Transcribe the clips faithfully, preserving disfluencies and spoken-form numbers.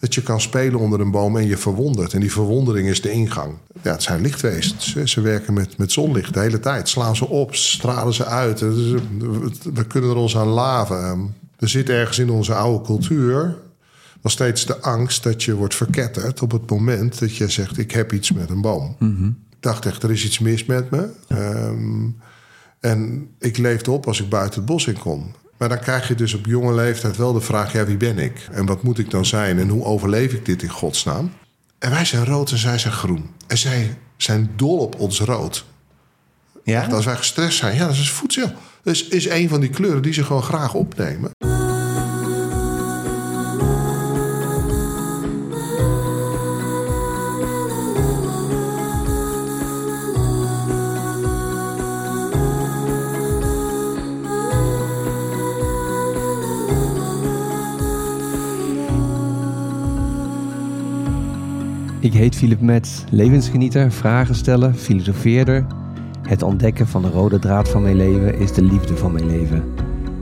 dat je kan spelen onder een boom en je verwondert. En die verwondering is de ingang. Ja, het zijn lichtwezens. Ze werken met, met zonlicht de hele tijd. Slaan ze op, stralen ze uit. We kunnen er ons aan laven. Er zit ergens in onze oude cultuur nog steeds de angst dat je wordt verketterd op het moment dat je zegt, ik heb iets met een boom. Mm-hmm. Ik dacht echt, er is iets mis met me. Ja. Um, en ik leefde op als ik buiten het bos in kon. Maar dan krijg je dus op jonge leeftijd wel de vraag, ja, wie ben ik? En wat moet ik dan zijn? En hoe overleef ik dit in godsnaam? En wij zijn rood en zij zijn groen. En zij zijn dol op ons rood. Ja? Echt, als wij gestrest zijn, ja, dat is voedsel. Dus is een van die kleuren die ze gewoon graag opnemen. Ik heet Philip Metz, levensgenieter, vragensteller, filosofeerder. Het ontdekken van de rode draad van mijn leven is de liefde van mijn leven.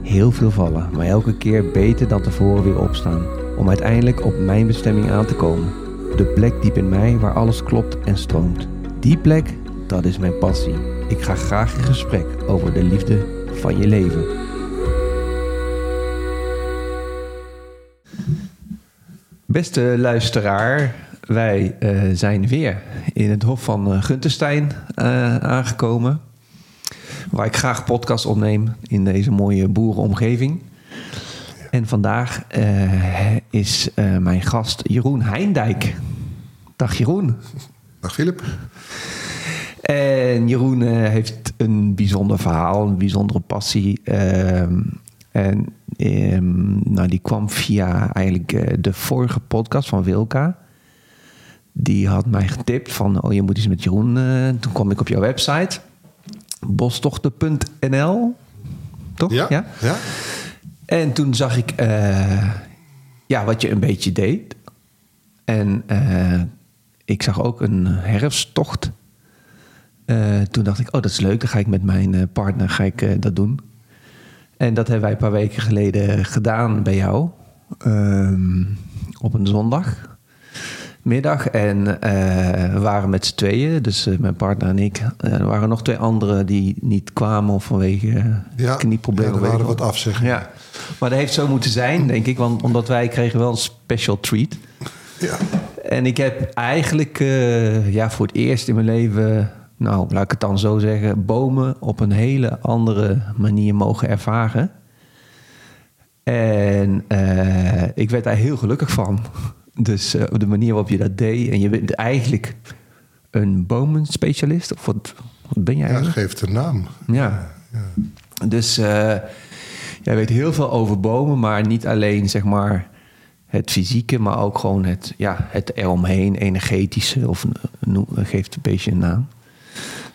Heel veel vallen, maar elke keer beter dan tevoren weer opstaan. Om uiteindelijk op mijn bestemming aan te komen. De plek diep in mij waar alles klopt en stroomt. Die plek, dat is mijn passie. Ik ga graag in gesprek over de liefde van je leven. Beste luisteraar... Wij uh, zijn weer in het Hof van uh, Guntenstein uh, aangekomen. Waar ik graag podcast opneem in deze mooie boerenomgeving. En vandaag uh, is uh, mijn gast Jeroen Heindijk. Dag Jeroen. Dag Philip. En Jeroen uh, heeft een bijzonder verhaal, een bijzondere passie. Uh, en um, nou, die kwam via eigenlijk uh, de vorige podcast van Wilka. Die had mij getipt van, oh, je moet iets met Jeroen. Uh, toen kwam ik op jouw website. bostochten punt n l. Toch? Ja, ja? ja. En toen zag ik uh, ja, wat je een beetje deed. En uh, ik zag ook een herfsttocht. Uh, toen dacht ik, oh, dat is leuk. Dan ga ik met mijn partner ga ik, uh, dat doen. En dat hebben wij een paar weken geleden gedaan bij jou. Um, op een zondag. Middag en uh, we waren met z'n tweeën, dus uh, mijn partner en ik. Uh, er waren nog twee anderen die niet kwamen of vanwege uh, ja, knieproblemen. Ja, er waren wat afzeggen. Ja. Maar dat heeft zo moeten zijn, denk ik, want omdat wij kregen wel een special treat. Ja. En ik heb eigenlijk uh, ja, voor het eerst in mijn leven, nou, laat ik het dan zo zeggen, bomen op een hele andere manier mogen ervaren. En uh, ik werd daar heel gelukkig van. Dus op uh, de manier waarop je dat deed. En je bent eigenlijk een bomenspecialist. Of wat, wat ben jij eigenlijk? Ja, geeft een naam. Ja. ja. Dus uh, jij weet heel veel over bomen. Maar niet alleen zeg maar het fysieke. Maar ook gewoon het, ja, het eromheen. Energetische. Of no, geeft een beetje een naam.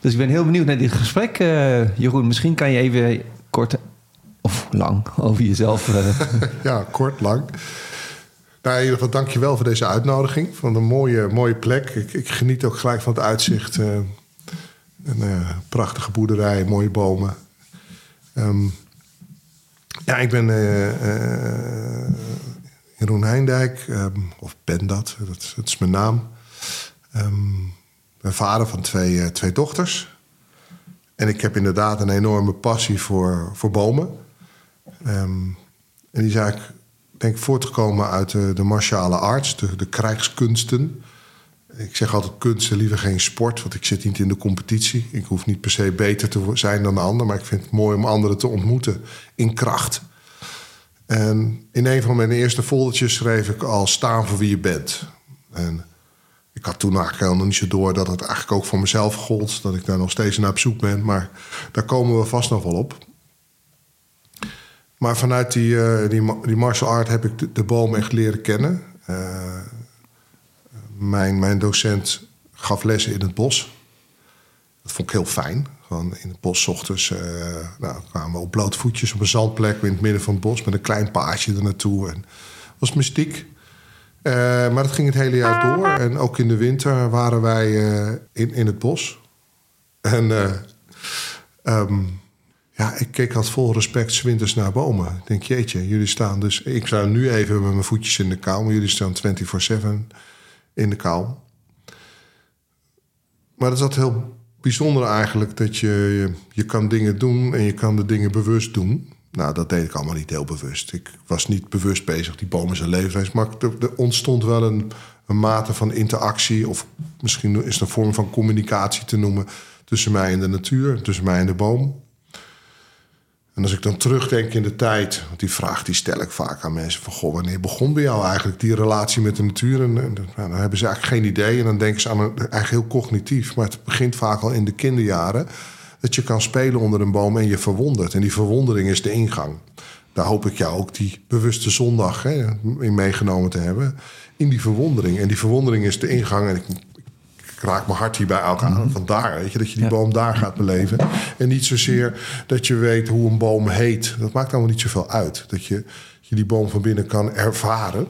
Dus ik ben heel benieuwd naar dit gesprek. Uh, Jeroen, misschien kan je even kort of lang over jezelf. Uh, ja, kort, lang. Nou, in ieder geval dank je wel voor deze uitnodiging. Van een mooie, mooie plek. Ik, ik geniet ook gelijk van het uitzicht. Uh, een uh, prachtige boerderij, mooie bomen. Um, ja, ik ben uh, uh, Jeroen Heindijk. Um, of ben dat, dat, dat is mijn naam. Um, ik ben vader van twee, uh, twee dochters. En ik heb inderdaad een enorme passie voor, voor bomen. Um, en die is eigenlijk... denk voortgekomen uit de, de martiale arts, de, de krijgskunsten. Ik zeg altijd kunsten, liever geen sport, want ik zit niet in de competitie. Ik hoef niet per se beter te zijn dan de ander, maar ik vind het mooi om anderen te ontmoeten in kracht. En in een van mijn eerste foldertjes schreef ik al staan voor wie je bent. En ik had toen eigenlijk helemaal niet zo door dat het eigenlijk ook voor mezelf gold, dat ik daar nog steeds naar op zoek ben, maar daar komen we vast nog wel op. Maar vanuit die, uh, die, die martial art heb ik de, de boom echt leren kennen. Uh, mijn, mijn docent gaf lessen in het bos. Dat vond ik heel fijn. Gewoon in het bos ochtends uh, nou, kwamen we op blootvoetjes op een zandplek in het midden van het bos met een klein paadje er naartoe. En dat was mystiek. Uh, maar dat ging het hele jaar door. En ook in de winter waren wij uh, in, in het bos. En... Uh, um, Ja, ik keek had vol respect 's winters naar bomen. Ik denk, jeetje, jullie staan dus... Ik sta nu even met mijn voetjes in de kou, maar jullie staan vierentwintig zeven in de kou. Maar dat is altijd heel bijzonder eigenlijk, dat je, je, je kan dingen doen en je kan de dingen bewust doen. Nou, dat deed ik allemaal niet heel bewust. Ik was niet bewust bezig, die bomen zijn leefwijs. Maar er ontstond wel een, een mate van interactie, of misschien is het een vorm van communicatie te noemen, tussen mij en de natuur, tussen mij en de boom. En als ik dan terugdenk in de tijd, want die vraag die stel ik vaak aan mensen van, goh, wanneer begon bij jou eigenlijk die relatie met de natuur? En, en nou, dan hebben ze eigenlijk geen idee en dan denken ze aan een, eigenlijk heel cognitief, maar het begint vaak al in de kinderjaren, dat je kan spelen onder een boom en je verwondert. En die verwondering is de ingang. Daar hoop ik jou ook die bewuste zondag hè, in meegenomen te hebben. In die verwondering. En die verwondering is de ingang. En ik, ik raak mijn hart hierbij ook aan. Vandaar, weet je, dat je die boom daar gaat beleven. En niet zozeer dat je weet hoe een boom heet. Dat maakt allemaal niet zoveel uit. Dat je, je die boom van binnen kan ervaren.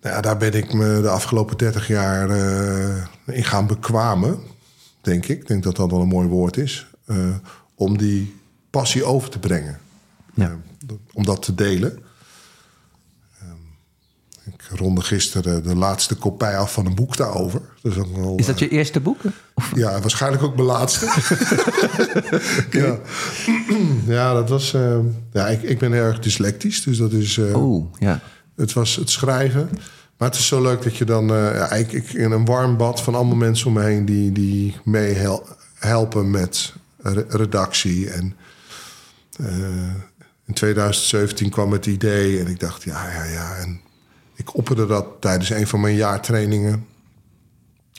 Nou ja, daar ben ik me de afgelopen dertig jaar uh, in gaan bekwamen. Denk ik. Ik denk dat dat wel een mooi woord is. Uh, om die passie over te brengen. Ja. Uh, om dat te delen. Uh, ik ronde gisteren de laatste kopij af van een boek daarover. Dus ook wel, is dat je uh, eerste boek? Of? Ja, waarschijnlijk ook mijn laatste. Ja. Ja, dat was... Uh, ja, ik, ik ben heel erg dyslectisch, dus dat is... Uh, oh, ja. Het was het schrijven... Maar het is zo leuk dat je dan uh, ja, ik, ik, in een warm bad van allemaal mensen om me heen... die, die mee hel- helpen met re- redactie. En uh, in tweeduizend zeventien kwam het idee en ik dacht, ja, ja, ja. En ik opperde dat tijdens een van mijn jaartrainingen.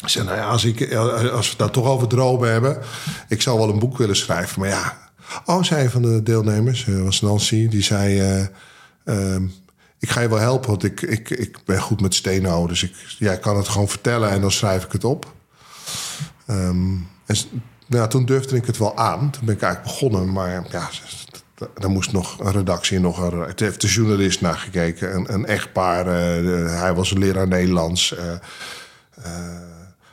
Ik zei, nou ja, als, ik, als we het daar toch over dromen hebben... ik zou wel een boek willen schrijven, maar ja. Oh, zei een van de deelnemers, was Nancy, die zei... Uh, um, ik ga je wel helpen, want ik, ik, ik ben goed met steenhouden. Dus ik, ja, ik kan het gewoon vertellen en dan schrijf ik het op. Um, en nou, toen durfde ik het wel aan. Toen ben ik eigenlijk begonnen. Maar ja, daar moest nog een redactie nog een. Het heeft de journalist naar gekeken. Een, een echtpaar. Uh, hij was een leraar Nederlands. Uh, uh,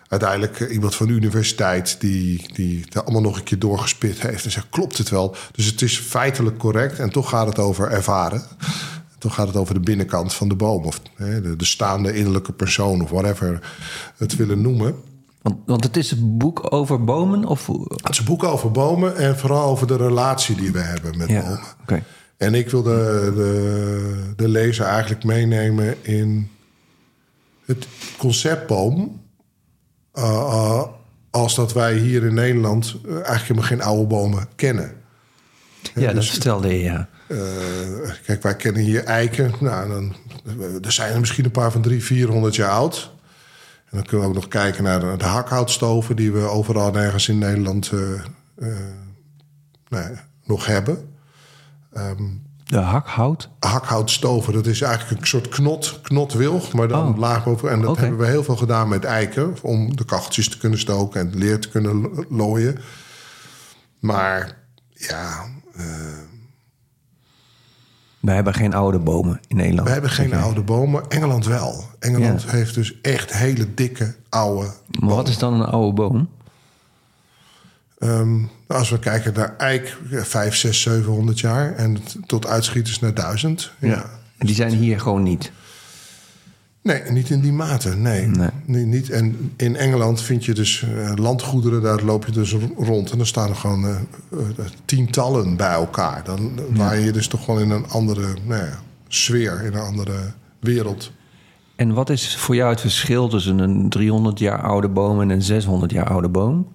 uiteindelijk iemand van de universiteit die, die daar allemaal nog een keer doorgespit heeft. En zegt, klopt het wel? Dus het is feitelijk correct. En toch gaat het over ervaren. Toen gaat het over de binnenkant van de boom. Of hè, de, de staande innerlijke persoon of whatever het willen noemen. Want, want het is een boek over bomen? Of? Het is een boek over bomen en vooral over de relatie die we hebben met ja, bomen. Okay. En ik wil de, de, de lezer eigenlijk meenemen in het concept boom. Uh, uh, als dat wij hier in Nederland uh, eigenlijk helemaal geen oude bomen kennen. Ja, ja dus, dat vertelde je, ja. Uh, kijk, wij kennen hier eiken. Nou, dan, er zijn er misschien een paar van drie, vierhonderd jaar oud. En dan kunnen we ook nog kijken naar de, de hakhoutstoven... die we overal nergens in Nederland uh, uh, nee, nog hebben. Um, de hakhout? Hakhoutstoven, dat is eigenlijk een soort knot, knotwilg. Maar dan oh. laag boven. En dat okay. hebben we heel veel gedaan met eiken... om de kacheltjes te kunnen stoken en het leer te kunnen looien. Maar ja... Uh, Wij hebben geen oude bomen in Nederland. Wij hebben geen okay. oude bomen. Engeland wel. Engeland ja. heeft dus echt hele dikke oude bomen. Maar wat is dan een oude boom? Um, als we kijken naar eik, vijf, zes, zevenhonderd jaar. En tot uitschieters naar duizend. Ja. Ja. En die zijn hier gewoon niet? Nee, niet in die mate. Nee. nee. nee niet. En in Engeland vind je dus uh, landgoederen. Daar loop je dus rond. En dan staan er gewoon uh, uh, tientallen bij elkaar. Dan uh, ja. waai je dus toch gewoon in een andere nou ja, sfeer. In een andere wereld. En wat is voor jou het verschil tussen een driehonderd jaar oude boom... en een zeshonderd jaar oude boom?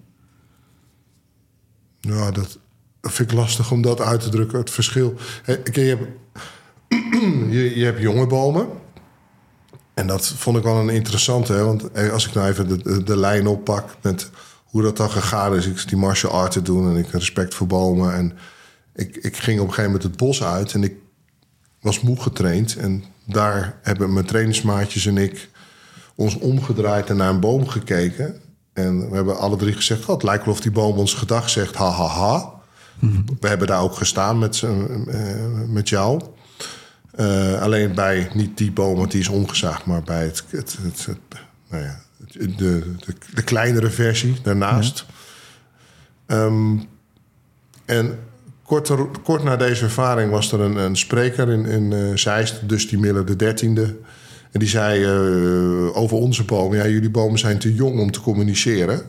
Nou, dat vind ik lastig om dat uit te drukken. Het verschil... Hey, je, hebt, je, je hebt jonge bomen... En dat vond ik wel een interessante. Hè? Want als ik nou even de, de, de lijn oppak met hoe dat dan gegaan is. Ik die martial art te doen en ik respect voor bomen. En ik, ik ging op een gegeven moment het bos uit. En ik was moe getraind. En daar hebben mijn trainingsmaatjes en ik ons omgedraaid en naar een boom gekeken. En we hebben alle drie gezegd, oh, het lijkt wel of die boom ons gedag zegt. Ha, ha, ha. Mm-hmm. We hebben daar ook gestaan met, met jou. Uh, alleen bij niet die boom, want die is omgezaagd... maar bij het, het, het, het, nou ja, de, de, de kleinere versie daarnaast. Ja. Um, En kort, kort na deze ervaring was er een, een spreker in, in uh, Zeist, dus die Miller de dertiende. En die zei uh, over onze bomen, ja, jullie bomen zijn te jong om te communiceren.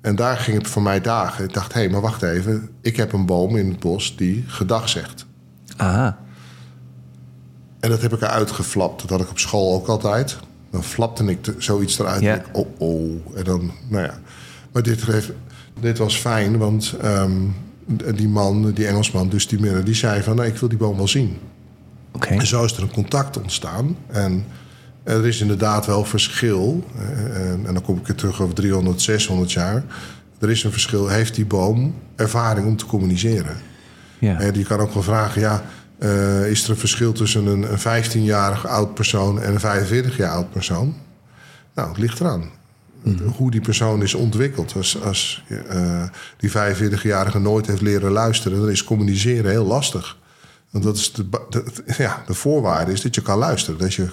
En daar ging het voor mij dagen. Ik dacht, hé, hey, maar wacht even. Ik heb een boom in het bos die gedag zegt. Aha. En dat heb ik eruit geflapt. Dat had ik op school ook altijd. Dan flapte ik te, zoiets eruit. Ja. En ik, oh, oh. En dan, nou ja. Maar dit, heeft, dit was fijn, want um, die man, die Engelsman, dus die Miller, die zei van, nou, ik wil die boom wel zien. Okay. En zo is er een contact ontstaan. En er is inderdaad wel verschil. En, en dan kom ik er terug over driehonderd, zeshonderd jaar. Er is een verschil. Heeft die boom ervaring om te communiceren? Ja. En je kan ook wel vragen, ja, uh, is er een verschil tussen een, een vijftienjarig oud persoon en een vijfenveertig jaar oud persoon? Nou, het ligt eraan. Mm-hmm. Hoe die persoon is ontwikkeld. Als, als uh, die vijfenveertigjarige nooit heeft leren luisteren, dan is communiceren heel lastig. Want dat is de, de, ja, de voorwaarde is dat je kan luisteren. Dat je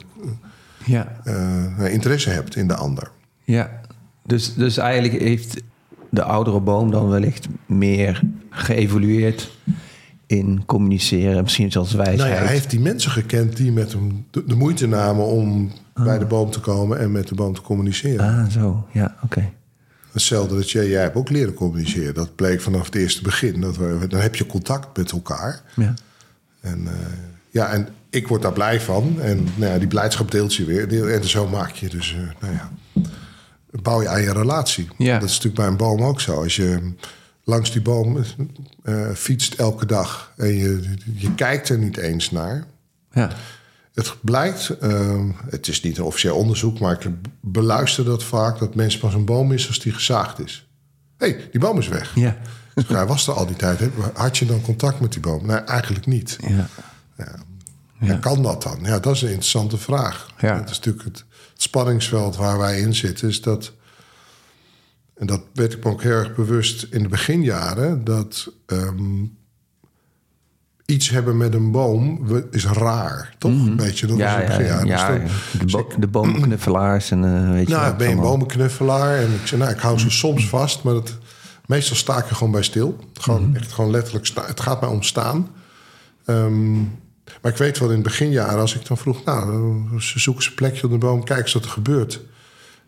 ja. uh, interesse hebt in de ander. Ja, dus, dus eigenlijk heeft de oudere boom dan wellicht meer geëvolueerd in communiceren. Misschien zelfs wijsheid. Nou ja, hij heeft die mensen gekend die met hem de, de moeite namen om ah. bij de boom te komen en met de boom te communiceren. Ah, zo. Ja, oké. Okay. Hetzelfde dat jij, jij hebt ook leren communiceren. Dat bleek vanaf het eerste begin. Dat we, dan heb je contact met elkaar. Ja. En, uh, ja, en ik word daar blij van. En nou ja, die blijdschap deelt je weer. En zo maak je dus, uh, nou ja, bouw je aan je relatie. Ja. Dat is natuurlijk bij een boom ook zo. Als je langs die boom uh, fietst elke dag en je, je kijkt er niet eens naar. Ja. Het blijkt, uh, het is niet een officieel onderzoek, maar ik beluister dat vaak, dat mensen pas een boom is als die gezaagd is. Hé, hey, die boom is weg. Ja. Dus hij was er al die tijd. Had je dan contact met die boom? Nee, eigenlijk niet. Ja. Ja. Ja, kan dat dan? Ja, dat is een interessante vraag. Ja. Dat is natuurlijk het spanningsveld waar wij in zitten. Is dat, en dat werd ik me ook heel erg bewust in de beginjaren, dat um, iets hebben met een boom is raar, toch? Mm-hmm. Weet je, dat ja, was in de beginjaren. Ja, ja, ja. De, bo- de boomknuffelaars. En, uh, weet nou, je ik ben een boomknuffelaar. En ik, zei, nou, ik hou ze soms vast, maar dat... Meestal sta ik er gewoon bij stil. Gewoon, mm-hmm. echt gewoon letterlijk sta, het gaat mij om staan. Um, maar ik weet wel in het beginjaren, als ik dan vroeg, nou, ze zoeken ze een plekje op de boom, kijk eens wat er gebeurt.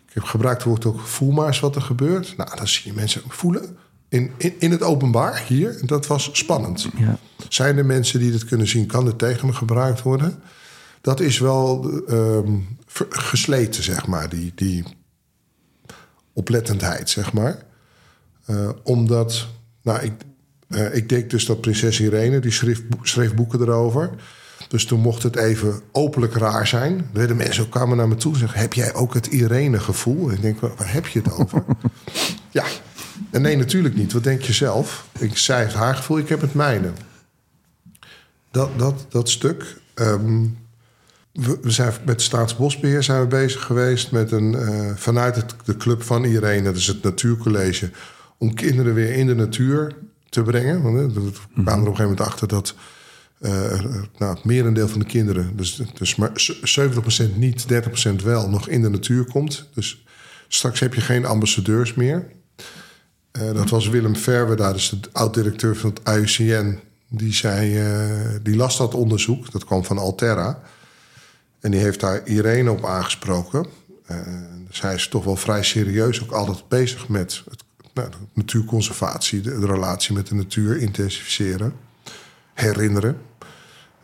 Ik heb gebruikt het woord ook, voel maar eens wat er gebeurt. Nou, dan zie je mensen voelen. In, in, in het openbaar hier, dat was spannend. Ja. Zijn er mensen die dat kunnen zien? Kan dit tegen me gebruikt worden? Dat is wel um, gesleten, zeg maar, die, die oplettendheid, zeg maar. Uh, omdat, nou, ik, uh, ik denk dus dat prinses Irene, die schreef, bo- schreef boeken erover. Dus toen mocht het even openlijk raar zijn. De mensen kwamen naar me toe en zeggen, heb jij ook het Irene-gevoel? En ik denk, waar heb je het over? Ja, en nee, natuurlijk niet. Wat denk je zelf? Ik zei het haar gevoel, ik heb het mijne. Dat, dat, dat stuk. Um, we, we zijn met Staatsbosbeheer zijn we bezig geweest met een, uh, vanuit het, de Club van Irene, dat is het Natuurcollege, om kinderen weer in de natuur te brengen. Want we kwamen er op een gegeven moment achter dat uh, nou, het merendeel van de kinderen, dus, dus maar zeventig procent niet, dertig procent wel, nog in de natuur komt. Dus straks heb je geen ambassadeurs meer. Uh, dat was Willem Verwe, daar is de oud-directeur van het I U C N. Die zei, uh, die las dat onderzoek, dat kwam van Alterra. En die heeft daar Irene op aangesproken. Uh, zij is toch wel vrij serieus ook altijd bezig met het Nou, natuurconservatie, de, de relatie met de natuur intensificeren, herinneren.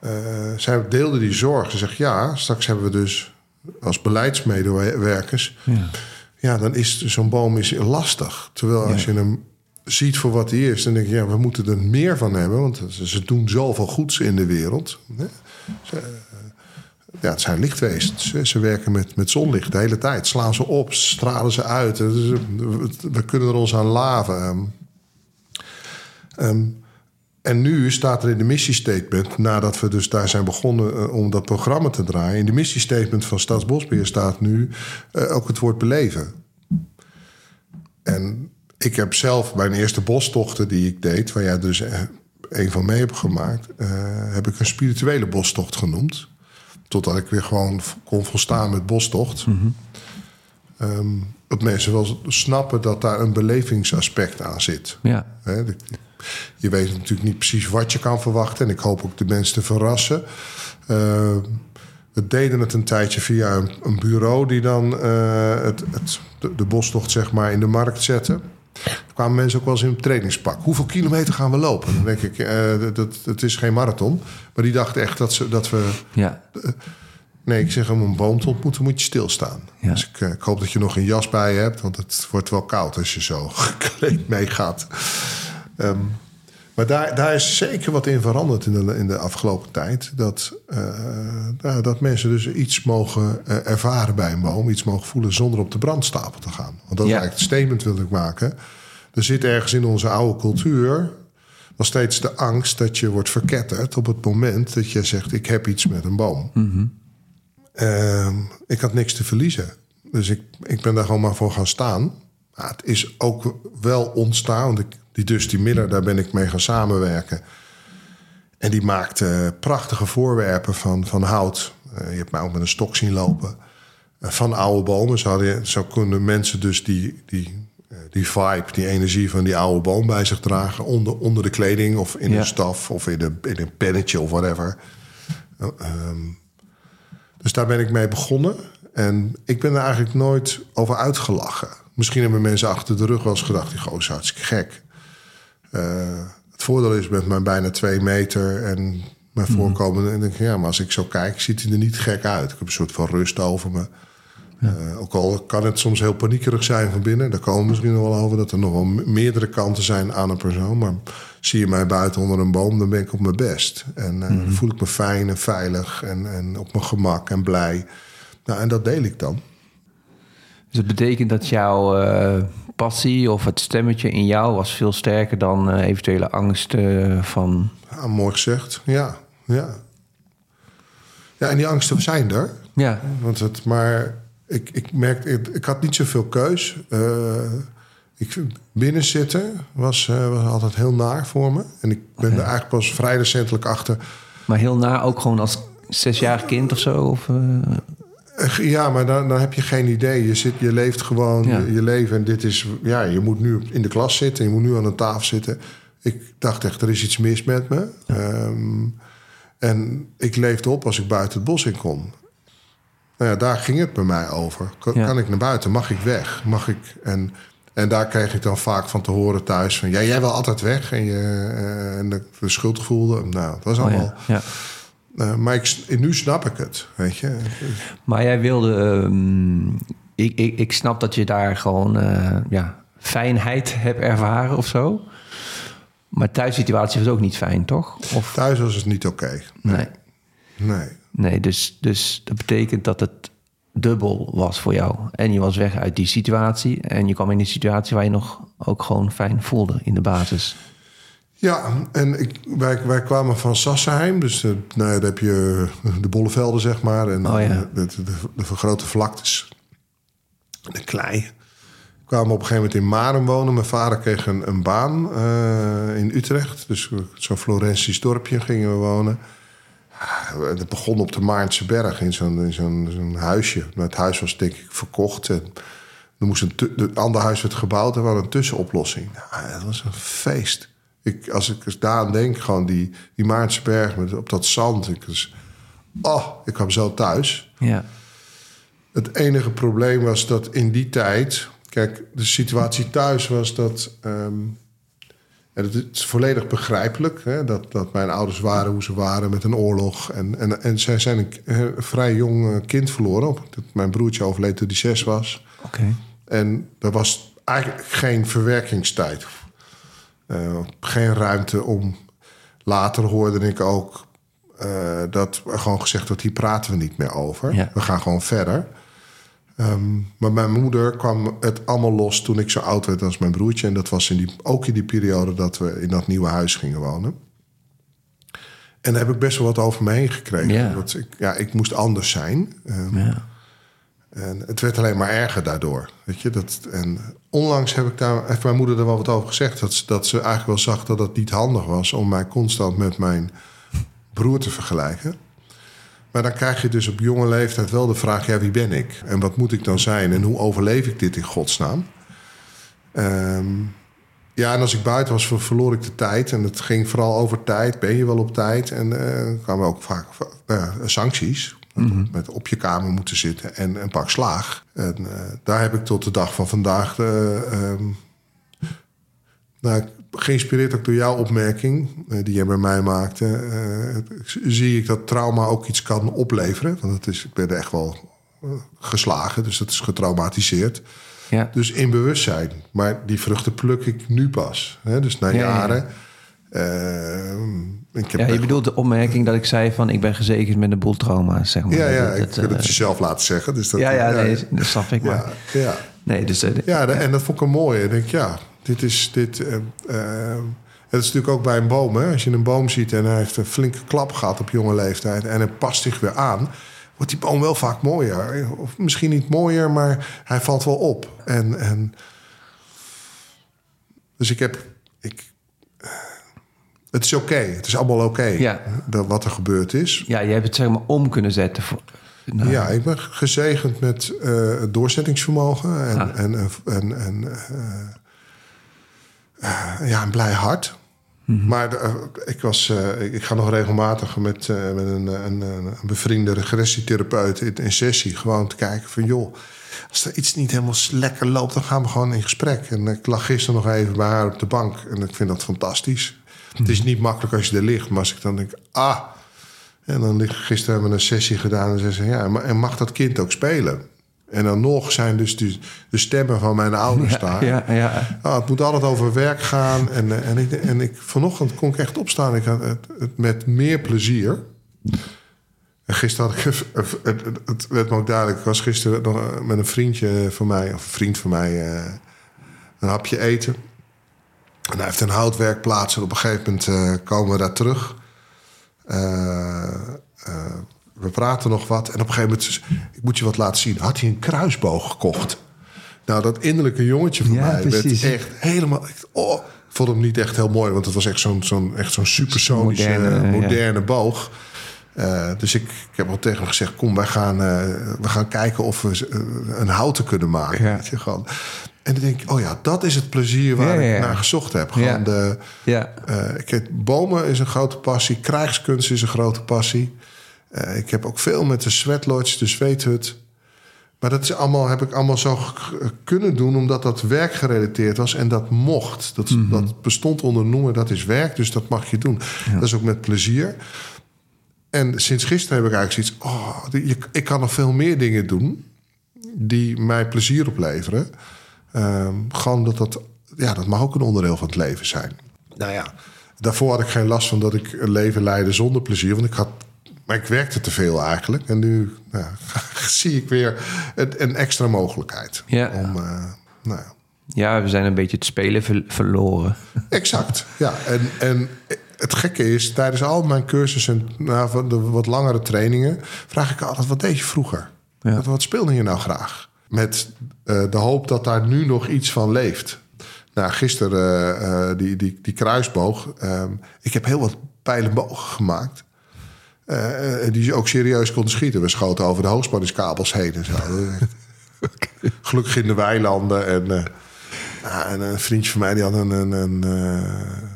Uh, zij deelde die zorg. Ze zegt, ja, straks hebben we dus als beleidsmedewerkers... Ja, ja dan is zo'n boom is lastig. Terwijl als ja. je hem ziet voor wat hij is, dan denk je, ja, we moeten er meer van hebben, want ze doen zoveel goeds in de wereld. Ze, ja, het zijn lichtwezens. Ze, ze werken met, met zonlicht de hele tijd. Slaan ze op, stralen ze uit. Dus we kunnen er ons aan laven. Um, en nu staat er in de missiestatement, nadat we dus daar zijn begonnen uh, om dat programma te draaien, in de missiestatement van Staatsbosbeheer staat nu uh, ook het woord beleven. En ik heb zelf mijn eerste bostochten die ik deed, waar jij dus uh, een van mee hebt gemaakt, uh, heb ik een spirituele bostocht genoemd. Totdat ik weer gewoon kon volstaan met bostocht. Mm-hmm. Um, dat mensen wel snappen dat daar een belevingsaspect aan zit. Ja. He, de, Je weet natuurlijk niet precies wat je kan verwachten. En ik hoop ook de mensen te verrassen. Uh, we deden het een tijdje via een, een bureau die dan uh, het, het, de, de bostocht zeg maar in de markt zette. Er kwamen mensen ook wel eens in een trainingspak. Hoeveel kilometer gaan we lopen? Dan denk ik, uh, dat, dat, dat is geen marathon. Maar die dachten echt dat, ze, dat we... Ja. Uh, nee, ik zeg, om een boom te ontmoeten moet je stilstaan. Ja. Dus ik, ik hoop dat je nog een jas bij je hebt, want het wordt wel koud als je zo gekleed meegaat. Um, maar daar, daar is zeker wat in veranderd in de, in de afgelopen tijd. Dat, uh, dat mensen dus iets mogen uh, ervaren bij een boom, iets mogen voelen zonder op de brandstapel te gaan. Want dat ja. eigenlijk het statement wil ik maken. Er zit ergens in onze oude cultuur nog steeds de angst dat je wordt verketterd op het moment dat je zegt, ik heb iets met een boom. Mm-hmm. Uh, ik had niks te verliezen. Dus ik, ik ben daar gewoon maar voor gaan staan. Maar het is ook wel ontstaan. Want ik, die dus die Miller, daar ben ik mee gaan samenwerken. En die maakte prachtige voorwerpen van, van hout. Uh, je hebt mij ook met een stok zien lopen. Uh, van oude bomen. Zo, hadden, zo konden mensen dus die, die, uh, die vibe, die energie van die oude boom bij zich dragen. Onder, onder de kleding of in ja. een staf of in, de, in een pennetje of whatever. Uh, um, Dus daar ben ik mee begonnen. En ik ben er eigenlijk nooit over uitgelachen. Misschien hebben mensen achter de rug wel eens gedacht, die gozer is hartstikke gek. Uh, het voordeel is met mijn bijna twee meter en mijn voorkomen. En denk ik, ja, maar als ik zo kijk, ziet hij er niet gek uit. Ik heb een soort van rust over me. Ja. Uh, ook al kan het soms heel paniekerig zijn van binnen. Daar komen we misschien nog wel over. Dat er nog wel meerdere kanten zijn aan een persoon. Maar zie je mij buiten onder een boom, dan ben ik op mijn best. En uh, mm-hmm. voel ik me fijn en veilig en, en op mijn gemak en blij. Nou, en dat deel ik dan. Dus dat betekent dat jouw uh, passie of het stemmetje in jou was veel sterker dan uh, eventuele angst uh, van... Ja, mooi gezegd, ja, ja. Ja, en die angsten zijn er. Ja. Want het maar... Ik, ik merkte, ik, ik had niet zoveel keus. Uh, ik, binnenzitten was, uh, was altijd heel naar voor me. En ik ben okay. er eigenlijk pas vrij recentelijk achter. Maar heel naar ook gewoon als zesjarig kind of zo? Of, uh... Ja, maar dan, dan heb je geen idee. Je, zit, je leeft gewoon ja. je, je leven. En dit is, ja, je moet nu in de klas zitten. Je moet nu aan een tafel zitten. Ik dacht echt, er is iets mis met me. Ja. Um, en ik leefde op als ik buiten het bos in kon. Nou ja, daar ging het bij mij over. Kan, ja. kan ik naar buiten? Mag ik weg? Mag ik? En, en daar kreeg ik dan vaak van te horen thuis van... ja, jij wil altijd weg. En je uh, en de, de schuld voelde. Nou, dat was allemaal... Oh ja, ja. Uh, maar ik, nu snap ik het, weet je. Maar jij wilde... Um, ik, ik, ik snap dat je daar gewoon uh, ja, fijnheid hebt ervaren of zo. Maar thuissituatie was ook niet fijn, toch? Of? Thuis was het niet oké. Okay. Nee. Nee. Nee. Nee, dus, dus dat betekent dat het dubbel was voor jou. En je was weg uit die situatie. En je kwam in die situatie waar je nog ook gewoon fijn voelde in de basis. Ja, en ik, wij, wij kwamen van Sassenheim. Dus nou ja, daar heb je de bollevelden, zeg maar. En oh, ja. de, de, de vergrote vlaktes. De klei. We kwamen op een gegeven moment in Marum wonen. Mijn vader kreeg een, een baan uh, in Utrecht. Dus zo'n Florentisch dorpje gingen we wonen. Het begon op de Maarnse Berg in zo'n, in zo'n, zo'n huisje. Maar het huis was denk ik verkocht. En er moest een tu- het ander huis werd gebouwd en we hadden een tussenoplossing. Nou, dat was een feest. Ik, als ik eens daaraan denk, gewoon die, die Maarnse Berg met, op dat zand. Ik was, oh, ik kwam zo thuis. Ja. Het enige probleem was dat in die tijd... Kijk, de situatie thuis was dat... Um, En het is volledig begrijpelijk hè, dat, dat mijn ouders waren hoe ze waren met een oorlog. En, en, en zij zijn een, een vrij jong kind verloren. Mijn broertje overleed toen hij zes was. Okay. En er was eigenlijk geen verwerkingstijd. Uh, geen ruimte om... Later hoorde ik ook uh, dat er gewoon gezegd wordt... hier praten we niet meer over. Ja. We gaan gewoon verder. Um, maar mijn moeder kwam het allemaal los toen ik zo oud werd als mijn broertje. En dat was in die, ook in die periode dat we in dat nieuwe huis gingen wonen. En daar heb ik best wel wat over me heen gekregen. Yeah. Want ik, ja, ik moest anders zijn. Um, yeah. En het werd alleen maar erger daardoor. Weet je, dat, en onlangs heb ik daar, heeft mijn moeder er wel wat over gezegd. Dat ze, dat ze eigenlijk wel zag dat het niet handig was... om mij constant met mijn broer te vergelijken... Maar dan krijg je dus op jonge leeftijd wel de vraag... ja, wie ben ik? En wat moet ik dan zijn? En hoe overleef ik dit in godsnaam? Um, Ja, en als ik buiten was, verloor ik de tijd. En het ging vooral over tijd. Ben je wel op tijd? En uh, kwamen ook vaak uh, sancties. Mm-hmm. Met op je kamer moeten zitten en een pak slaag. En uh, daar heb ik tot de dag van vandaag... Uh, um, nou, geïnspireerd ook door jouw opmerking uh, die jij bij mij maakte... Uh, zie ik dat trauma ook iets kan opleveren. Want het is, ik ben er echt wel uh, geslagen, dus dat is getraumatiseerd. Ja. Dus in bewustzijn. Maar die vruchten pluk ik nu pas. Hè? Dus na ja, jaren... Ja, ja. Uh, ik heb ja je echt... bedoelt de opmerking dat ik zei van... ik ben gezegend met een boel trauma's, zeg maar. Ja, ja dat, ik dat, uh, het jezelf laten zeggen. Dus dat, ja, ja, ja, nee, dat snap ik maar. Ja, ja. Nee, dus, uh, ja, en dat vond ik een mooie. Ik denk, ja, dit is... dit. Uh, uh, het is natuurlijk ook bij een boom. Hè? Als je een boom ziet en hij heeft een flinke klap gehad op jonge leeftijd... en hij past zich weer aan... wordt die boom wel vaak mooier. Of misschien niet mooier, maar hij valt wel op. En, en... Dus ik heb... Ik... Het is oké. Okay. Het is allemaal oké okay, ja. wat er gebeurd is. Ja, je hebt het zeg maar om kunnen zetten. Voor... Nou. Ja, ik ben gezegend met uh, doorzettingsvermogen... en, ah. en, en, en uh, uh, ja, een blij hart... Mm-hmm. Maar uh, ik, was, uh, ik, ik ga nog regelmatig met, uh, met een, een, een bevriende regressietherapeut in, in sessie... gewoon te kijken van, joh, als er iets niet helemaal lekker loopt... dan gaan we gewoon in gesprek. En ik lag gisteren nog even bij haar op de bank. En ik vind dat fantastisch. Mm-hmm. Het is niet makkelijk als je er ligt, maar als ik dan denk... ah, en dan lig, gisteren hebben we een sessie gedaan en ze zei... ja, en mag dat kind ook spelen? En dan nog zijn dus die, de stemmen van mijn ouders daar. Ja, ja, ja. Ah, het moet altijd over werk gaan. En, en, ik, en ik, vanochtend kon ik echt opstaan. Ik had het, het met meer plezier. En gisteren had ik... Het, het, het werd me ook duidelijk. Ik was gisteren nog met een vriendje van mij... of een vriend van mij... Uh, een hapje eten. En hij heeft een houtwerkplaats. En op een gegeven moment uh, komen we daar terug. Eh... Uh, uh, We praten nog wat. En op een gegeven moment, ik moet je wat laten zien. Had hij een kruisboog gekocht? Nou, dat innerlijke jongetje van ja, mij precies. werd echt helemaal... Oh, ik vond hem niet echt heel mooi. Want het was echt zo'n, zo'n, echt zo'n supersonische, moderne, moderne ja. boog. Uh, dus ik, ik heb al tegen hem gezegd... kom, wij gaan, uh, we gaan kijken of we een houten kunnen maken. Ja. Weet je, gewoon. En dan denk ik, oh ja, dat is het plezier waar ja, ja, ja. ik naar gezocht heb. Gewoon ja. de, ja. Uh, ik heb, bomen is een grote passie. Krijgskunst is een grote passie. Uh, ik heb ook veel met de sweatlodge, de zweethut. Maar dat is allemaal, heb ik allemaal zo g- kunnen doen... omdat dat werk gerelateerd was en dat mocht. Dat, mm-hmm. dat bestond onder noemen, dat is werk, dus dat mag je doen. Ja. Dat is ook met plezier. En sinds gisteren heb ik eigenlijk zoiets... oh, je, ik kan nog veel meer dingen doen die mij plezier opleveren. Uh, gewoon dat dat... Ja, dat mag ook een onderdeel van het leven zijn. Nou ja, daarvoor had ik geen last van dat ik een leven leidde zonder plezier... want ik had... Maar ik werkte te veel eigenlijk. En nu nou, zie ik weer een, een extra mogelijkheid. Ja. Om, uh, nou ja. ja, we zijn een beetje het spelen ver- verloren. Exact, ja. En, en het gekke is, tijdens al mijn cursussen... na de wat langere trainingen... vraag ik altijd, wat deed je vroeger? Ja. Wat, wat speelde je nou graag? Met uh, de hoop dat daar nu nog iets van leeft. Nou, gisteren uh, uh, die, die, die kruisboog. Uh, ik heb heel wat pijlenbogen gemaakt... Uh, die ook serieus konden schieten. We schoten over de hoogspanningskabels heen en zo. Okay. Gelukkig in de weilanden. En, uh, uh, en een vriendje van mij die had een, een, een uh,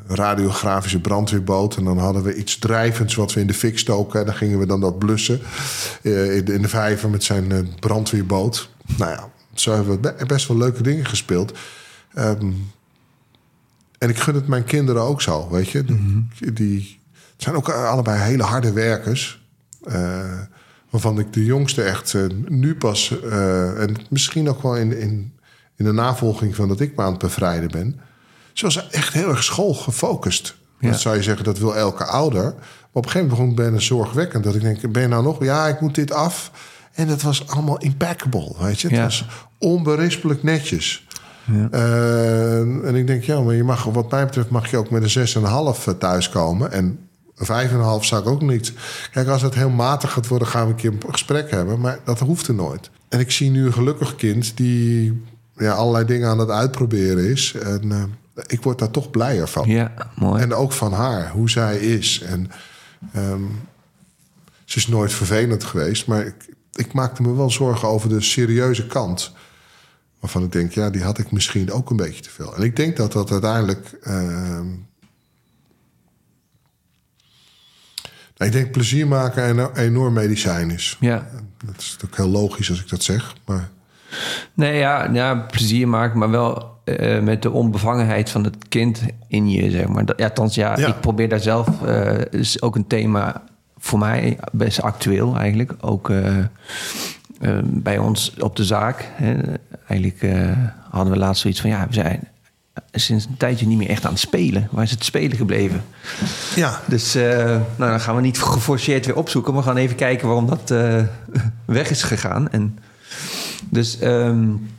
radiografische brandweerboot. En dan hadden we iets drijvends wat we in de fik stoken. En dan gingen we dan dat blussen uh, in, de, in de vijver met zijn uh, brandweerboot. Nou ja, zo hebben we best wel leuke dingen gespeeld. Um, en ik gun het mijn kinderen ook zo, weet je. Mm-hmm. Die... Het zijn ook allebei hele harde werkers. Uh, waarvan ik de jongste echt uh, nu pas... Uh, en misschien ook wel in, in, in de navolging van dat ik me aan het bevrijden ben. Ze was echt heel erg schoolgefocust. Ja. Dat zou je zeggen, dat wil elke ouder. Maar op een gegeven moment ben ik zorgwekkend. Dat ik denk, ben je nou nog? Ja, ik moet dit af. En dat was allemaal impeccable, weet je. Het ja. was onberispelijk netjes. Ja. Uh, en ik denk, ja, maar je mag, wat mij betreft mag je ook met een zes komma vijf thuiskomen... en vijf en een half zou ik ook niet. Kijk, als het heel matig gaat worden, gaan we een keer een gesprek hebben. Maar dat hoeft er nooit. En ik zie nu een gelukkig kind die ja, allerlei dingen aan het uitproberen is. En uh, ik word daar toch blijer van. Ja, mooi. En ook van haar, hoe zij is. En um, ze is nooit vervelend geweest. Maar ik, ik maakte me wel zorgen over de serieuze kant. waarvan ik denk, ja, die had ik misschien ook een beetje te veel. En ik denk dat dat uiteindelijk... Uh, ik denk plezier maken een enorm medicijn is. Ja. Dat is natuurlijk heel logisch als ik dat zeg. Maar... Nee, ja, ja, plezier maken, maar wel... Uh, met de onbevangenheid van het kind in je, zeg maar. Dat, ja, althans, ja, ja, ik probeer daar zelf... Uh, is ook een thema voor mij, best actueel eigenlijk. Ook uh, uh, bij ons op de zaak. Hè. Eigenlijk uh, hadden we laatst zoiets van... ja, we zijn sinds een tijdje niet meer echt aan het spelen. Waar is het spelen gebleven? Ja. Dus uh, nou, dan gaan we niet geforceerd weer opzoeken. We gaan even kijken waarom dat uh, weg is gegaan. En, dus... Um,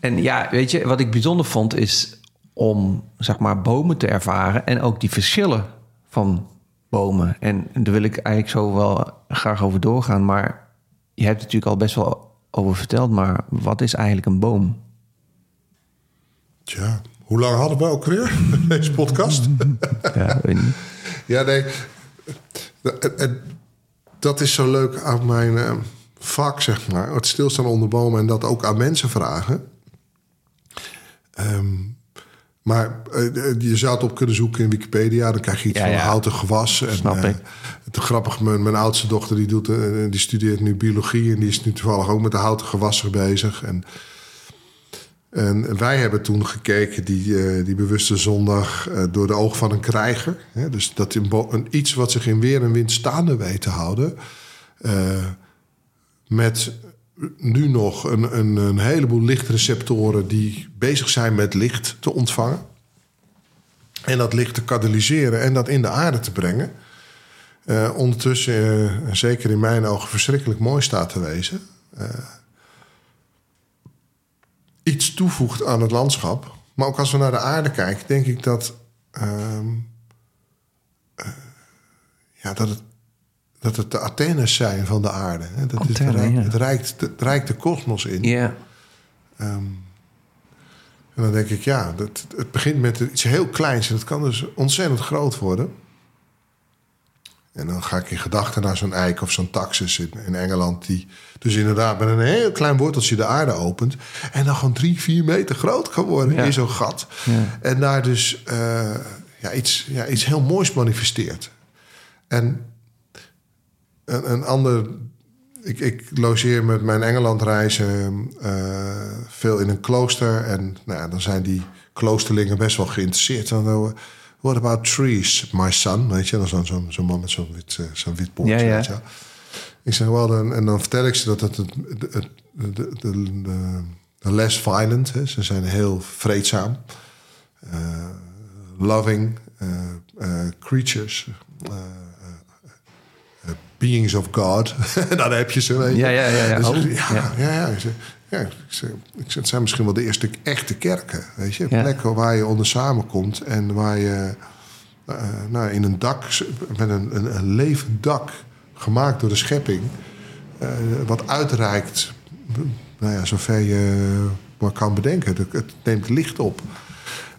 En ja, weet je, wat ik bijzonder vond is om, zeg maar, bomen te ervaren... en ook die verschillen van bomen. En daar wil ik eigenlijk zo wel graag over doorgaan. Maar je hebt natuurlijk al best wel over verteld... maar wat is eigenlijk een boom? Tja, hoe lang hadden we ook weer deze podcast? Ja, weet niet. Ja, nee, dat is zo leuk aan mijn vak, zeg maar. Het stilstaan onder bomen en dat ook aan mensen vragen... Um, maar uh, je zou het op kunnen zoeken in Wikipedia. Dan krijg je iets ja, van ja. houten gewas. En, Snap uh, ik. Te grappig, mijn, mijn oudste dochter die, doet, uh, die studeert nu biologie... en die is nu toevallig ook met de houten gewassen bezig. En, en wij hebben toen gekeken, die, uh, die bewuste zondag... Uh, door de ogen van een krijger. Hè? Dus dat in bo- een, iets wat zich in weer en wind staande weet te houden... Uh, met... nu nog een, een, een heleboel lichtreceptoren... die bezig zijn met licht te ontvangen. En dat licht te katalyseren en dat in de aarde te brengen. Uh, ondertussen, uh, zeker in mijn ogen, verschrikkelijk mooi staat te wezen. Uh, iets toevoegt aan het landschap. Maar ook als we naar de aarde kijken, denk ik dat... Uh, uh, ja, dat het... dat het de Athenes zijn van de aarde. Hè? Dat Alterra, is het, ja. het, reikt, het reikt de kosmos in. Yeah. Um, en dan denk ik, ja, dat, het begint met iets heel kleins... en dat kan dus ontzettend groot worden. En dan ga ik in gedachten naar zo'n eik of zo'n taxus in, in Engeland... die dus inderdaad met een heel klein worteltje de aarde opent... en dan gewoon drie, vier meter groot kan worden ja. in zo'n gat. Ja. En daar dus uh, ja, iets, ja, iets heel moois manifesteert. En... Een, een ander... Ik, ik logeer met mijn Engelandreizen uh, veel in een klooster. En nou ja, dan zijn die kloosterlingen best wel geïnteresseerd. Dan, what about trees, my son? Weet je, dan zo'n, zo'n, zo'n man met zo'n wit, uh, zo'n wit boordje. Ja, ja. Weet je. Ik zeg, wel, dan, en dan vertel ik ze dat het, het, het, het de, de, de, de, de less violent... Hè. Ze zijn heel vreedzaam. Uh, loving uh, uh, creatures... Uh, beings of God. Dan heb je ze. Weet je. Ja, ja, ja. Ja. Dus, oh, ja, ja. ja, ja. Ik zeg, ja ik zeg, het zijn misschien wel de eerste echte kerken. Weet je? Ja. Plekken waar je onder samenkomt en waar je uh, nou, in een dak, met een, een, een levend dak gemaakt door de schepping, uh, wat uitreikt, nou ja, zover je maar kan bedenken. Het neemt licht op.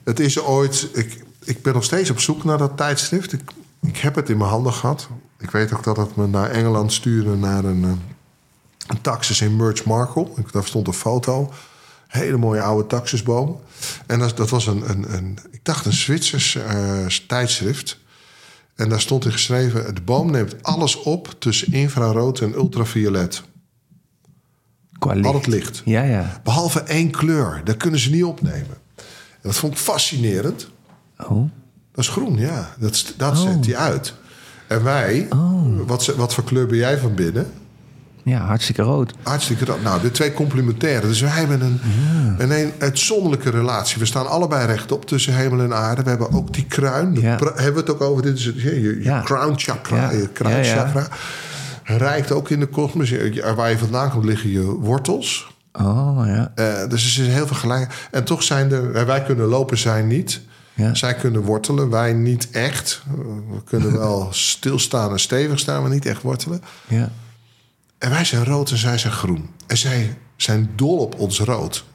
Het is ooit, ik, ik ben nog steeds op zoek naar dat tijdschrift. Ik, ik heb het in mijn handen gehad. Ik weet ook dat het me naar Engeland stuurde... naar een, een taxus in Merchmarkle. Daar stond een foto. Hele mooie oude taxusboom. En dat, dat was een, een, een... Ik dacht een Zwitsers uh, tijdschrift. En daar stond in geschreven... de boom neemt alles op tussen infrarood en ultraviolet. Qua licht. Al het licht. Ja, ja. Behalve één kleur. Dat kunnen ze niet opnemen. En dat vond ik fascinerend. Oh. Dat is groen, ja. Dat, dat oh. zet hij uit. En wij, oh. wat, wat voor kleur ben jij van binnen? Ja, hartstikke rood. Hartstikke rood. Nou, de twee complementaire. Dus wij hebben een, ja. een, een uitzonderlijke relatie. We staan allebei rechtop tussen hemel en aarde. We hebben ook die kruin. Ja. Pra- hebben we het ook over? Dit is het, je, je ja. crown chakra. Ja. Je crown chakra. Ja, ja. Rijkt ook in de kosmos. Waar je vandaan komt liggen je wortels. Oh, ja. Uh, dus er is heel veel gelijk. En toch zijn er... Wij kunnen lopen, zij niet... Ja. Zij kunnen wortelen, wij niet echt. We kunnen wel stilstaan en stevig staan, maar niet echt wortelen. Ja. En wij zijn rood en zij zijn groen. En zij zijn dol op ons rood.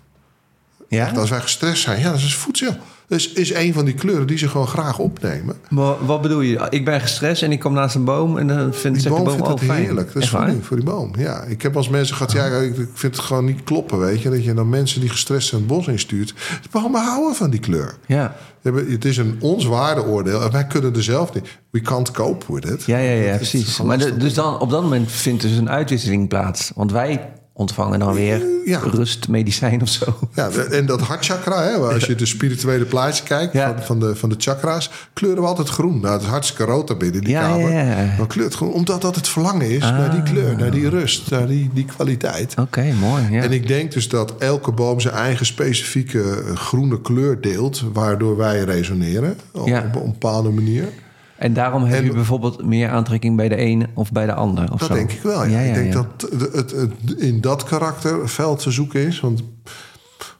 Ja? Echt, als wij gestrest zijn, ja, dat is voedsel. Dus is een van die kleuren die ze gewoon graag opnemen. Maar wat bedoel je? Ik ben gestrest en ik kom naast een boom en dan vindt die boom, de boom vindt dat heerlijk. Dat is voor die, voor die boom. Ja, ik heb als mensen gehad, ja, ik vind het gewoon niet kloppen, weet je, dat je dan mensen die gestrest zijn het bos instuurt. De bomen houden van die kleur. Ja. Het is een ons waardeoordeel en wij kunnen er zelf niet. We can't cope with it. Ja, ja, ja, ja precies. Maar de, dus dan op dat moment vindt dus een uitwisseling plaats, want wij ontvangen dan weer ja. rustmedicijn of zo. Ja, en dat hartchakra, hè, als je de spirituele plaatje kijkt ja. van, van, de, van de chakra's, kleuren we altijd groen. Nou, het is hartstikke rood daar binnen die ja, kamer. Ja, ja. Maar kleurt groen, omdat dat het verlangen is ah. naar die kleur, naar die rust, naar die, die kwaliteit. Oké, okay, mooi. Ja. En ik denk dus dat elke boom zijn eigen specifieke groene kleur deelt, waardoor wij resoneren op, ja. op een bepaalde manier. En daarom heb en, je bijvoorbeeld meer aantrekking bij de een of bij de ander? Of dat zo. Denk ik wel, ja. ja, ja ik denk ja. dat het, het, het in dat karakter veld te zoeken is. Want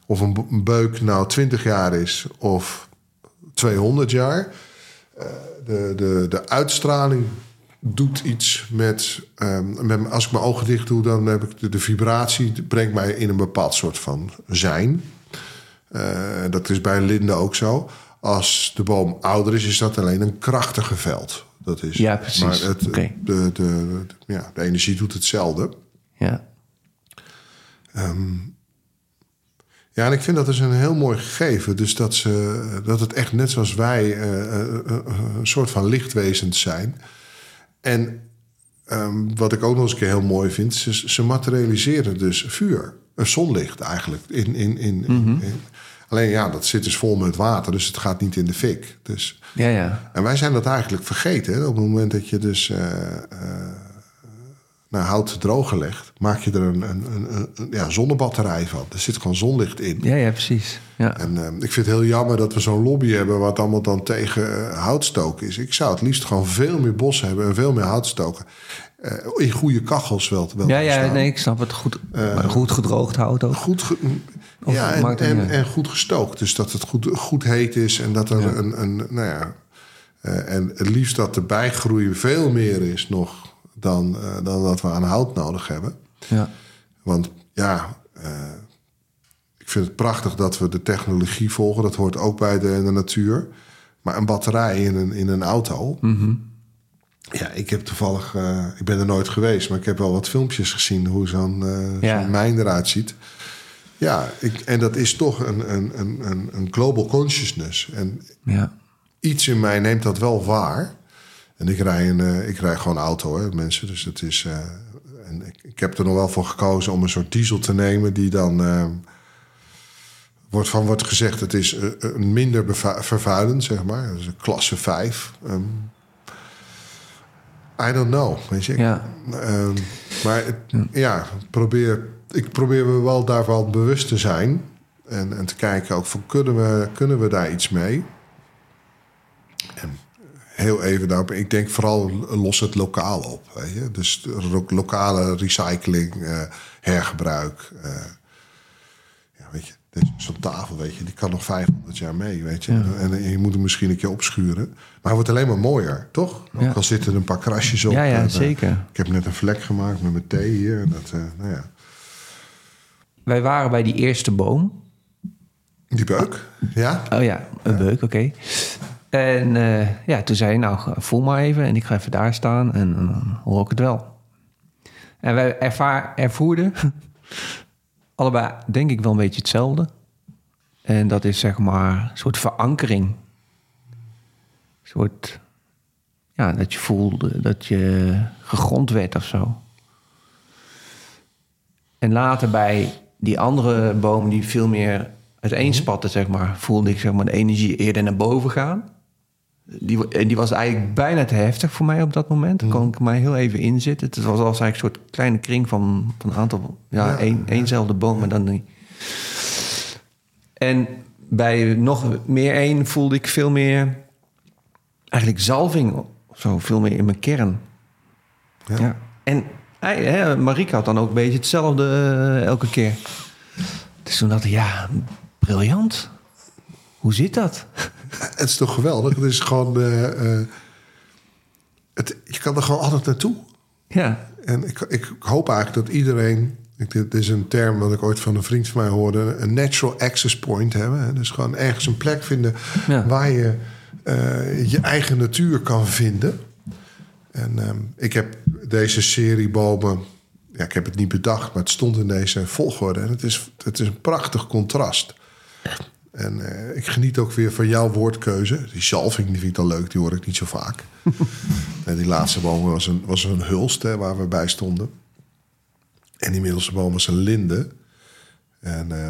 of een beuk nou twintig jaar is of tweehonderd jaar. De, de, de uitstraling doet iets met, met... Als ik mijn ogen dicht doe, dan heb ik de, de vibratie... brengt mij in een bepaald soort van zijn. Dat is bij linden ook zo. Als de boom ouder is, is dat alleen een krachtige veld. Dat is, ja, precies. Maar het, okay. de, de, de, ja, de energie doet hetzelfde. Ja. Um, ja, en ik vind dat dus een heel mooi gegeven. Dus dat, ze, dat het echt net zoals wij uh, uh, uh, een soort van lichtwezens zijn. En um, wat ik ook nog eens een keer heel mooi vind... ze, ze materialiseren dus vuur, uh, zonlicht eigenlijk in... in, in, mm-hmm. in Alleen ja, dat zit dus vol met water, dus het gaat niet in de fik. Dus. Ja, ja. En wij zijn dat eigenlijk vergeten. Hè? Op het moment dat je dus uh, uh, nou, hout droog legt, maak je er een, een, een, een ja, zonnebatterij van. Er zit gewoon zonlicht in. Ja, ja precies. Ja. En uh, ik vind het heel jammer dat we zo'n lobby hebben... wat allemaal dan tegen uh, houtstoken is. Ik zou het liefst gewoon veel meer bos hebben en veel meer houtstoken... Uh, in goede kachels wel, wel ja, ja, nee, ik snap het. Goed, uh, maar goed gedroogd hout ook. Goed ge- of ja, en, en, en goed gestookt. Dus dat het goed, goed heet is en dat er ja. een... een nou ja, uh, en het liefst dat de bijgroei veel meer is nog... dan, uh, dan dat we aan hout nodig hebben. Ja. Want ja, uh, ik vind het prachtig dat we de technologie volgen. Dat hoort ook bij de, de natuur. Maar een batterij in een, in een auto... Mm-hmm. Ja, ik heb toevallig... Uh, ik ben er nooit geweest, maar ik heb wel wat filmpjes gezien... hoe zo'n, uh, ja. zo'n mijn eruit ziet. Ja, ik, en dat is toch een, een, een, een global consciousness. En ja. iets in mij neemt dat wel waar. En ik rij, een, uh, ik rij gewoon auto, hè, mensen. Dus dat is... Uh, en ik, ik heb er nog wel voor gekozen om een soort diesel te nemen... die dan... Uh, wordt van wordt gezegd, het is uh, minder beva- vervuilend, zeg maar. Dat is een klasse vijf... Um, I don't know, weet je. Ja. Um, maar het, ja, probeer, ik probeer me wel daarvan bewust te zijn. En, en te kijken ook van, kunnen we, kunnen we daar iets mee? En heel even daarop. Ik denk vooral los het lokaal op, weet je. Dus lo- lokale recycling, uh, hergebruik. Uh, ja, weet je. Zo'n tafel, weet je, die kan nog vijfhonderd jaar mee, weet je. Ja. En je moet hem misschien een keer opschuren. Maar hij wordt alleen maar mooier, toch? Ook ja. al zitten er een paar krasjes op. Ja, ja, en, zeker. Uh, ik heb net een vlek gemaakt met mijn thee hier. En dat, uh, nou ja. Wij waren bij die eerste boom. Die beuk, ja. Oh ja, een ja. beuk, oké. Okay. En uh, ja, toen zei hij, nou, voel maar even. En ik ga even daar staan en dan uh, hoor ik het wel. En wij ervaar, ervoerden... allebei denk ik wel een beetje hetzelfde. En dat is zeg maar een soort verankering. Een soort... Ja, dat je voelde dat je gegrond werd of zo. En later bij die andere boom die veel meer uiteenspatte, zeg maar... voelde ik zeg maar de energie eerder naar boven gaan. Die, die was eigenlijk bijna te heftig voor mij op dat moment. Daar kon ik mij heel even inzitten. Het was als eigenlijk een soort kleine kring van, van een aantal... Ja, één, ja. éénzelfde boom, maar dan die. En bij nog meer één voelde ik veel meer... eigenlijk zalving, zo veel meer in mijn kern. Ja. ja. En hè, Marieke had dan ook een beetje hetzelfde uh, elke keer. Dus toen dacht ik, ja, briljant. Hoe zit dat? Het is toch geweldig? Het is gewoon... Uh, uh, het, je kan er gewoon altijd naartoe. Ja. En ik, ik hoop eigenlijk dat iedereen Ik, dit is een term wat ik ooit van een vriend van mij hoorde. Een natural access point hebben. Hè? Dus gewoon ergens een plek vinden ja. waar je uh, je eigen natuur kan vinden. En uh, ik heb deze serie bomen... Ja, ik heb het niet bedacht, maar het stond in deze volgorde. En het is, het is een prachtig contrast. En uh, ik geniet ook weer van jouw woordkeuze. Die zalving vind ik dan leuk, die hoor ik niet zo vaak. En die laatste boom was een, was een hulst hè, waar we bij stonden. En die middelste boom was een linde. En uh,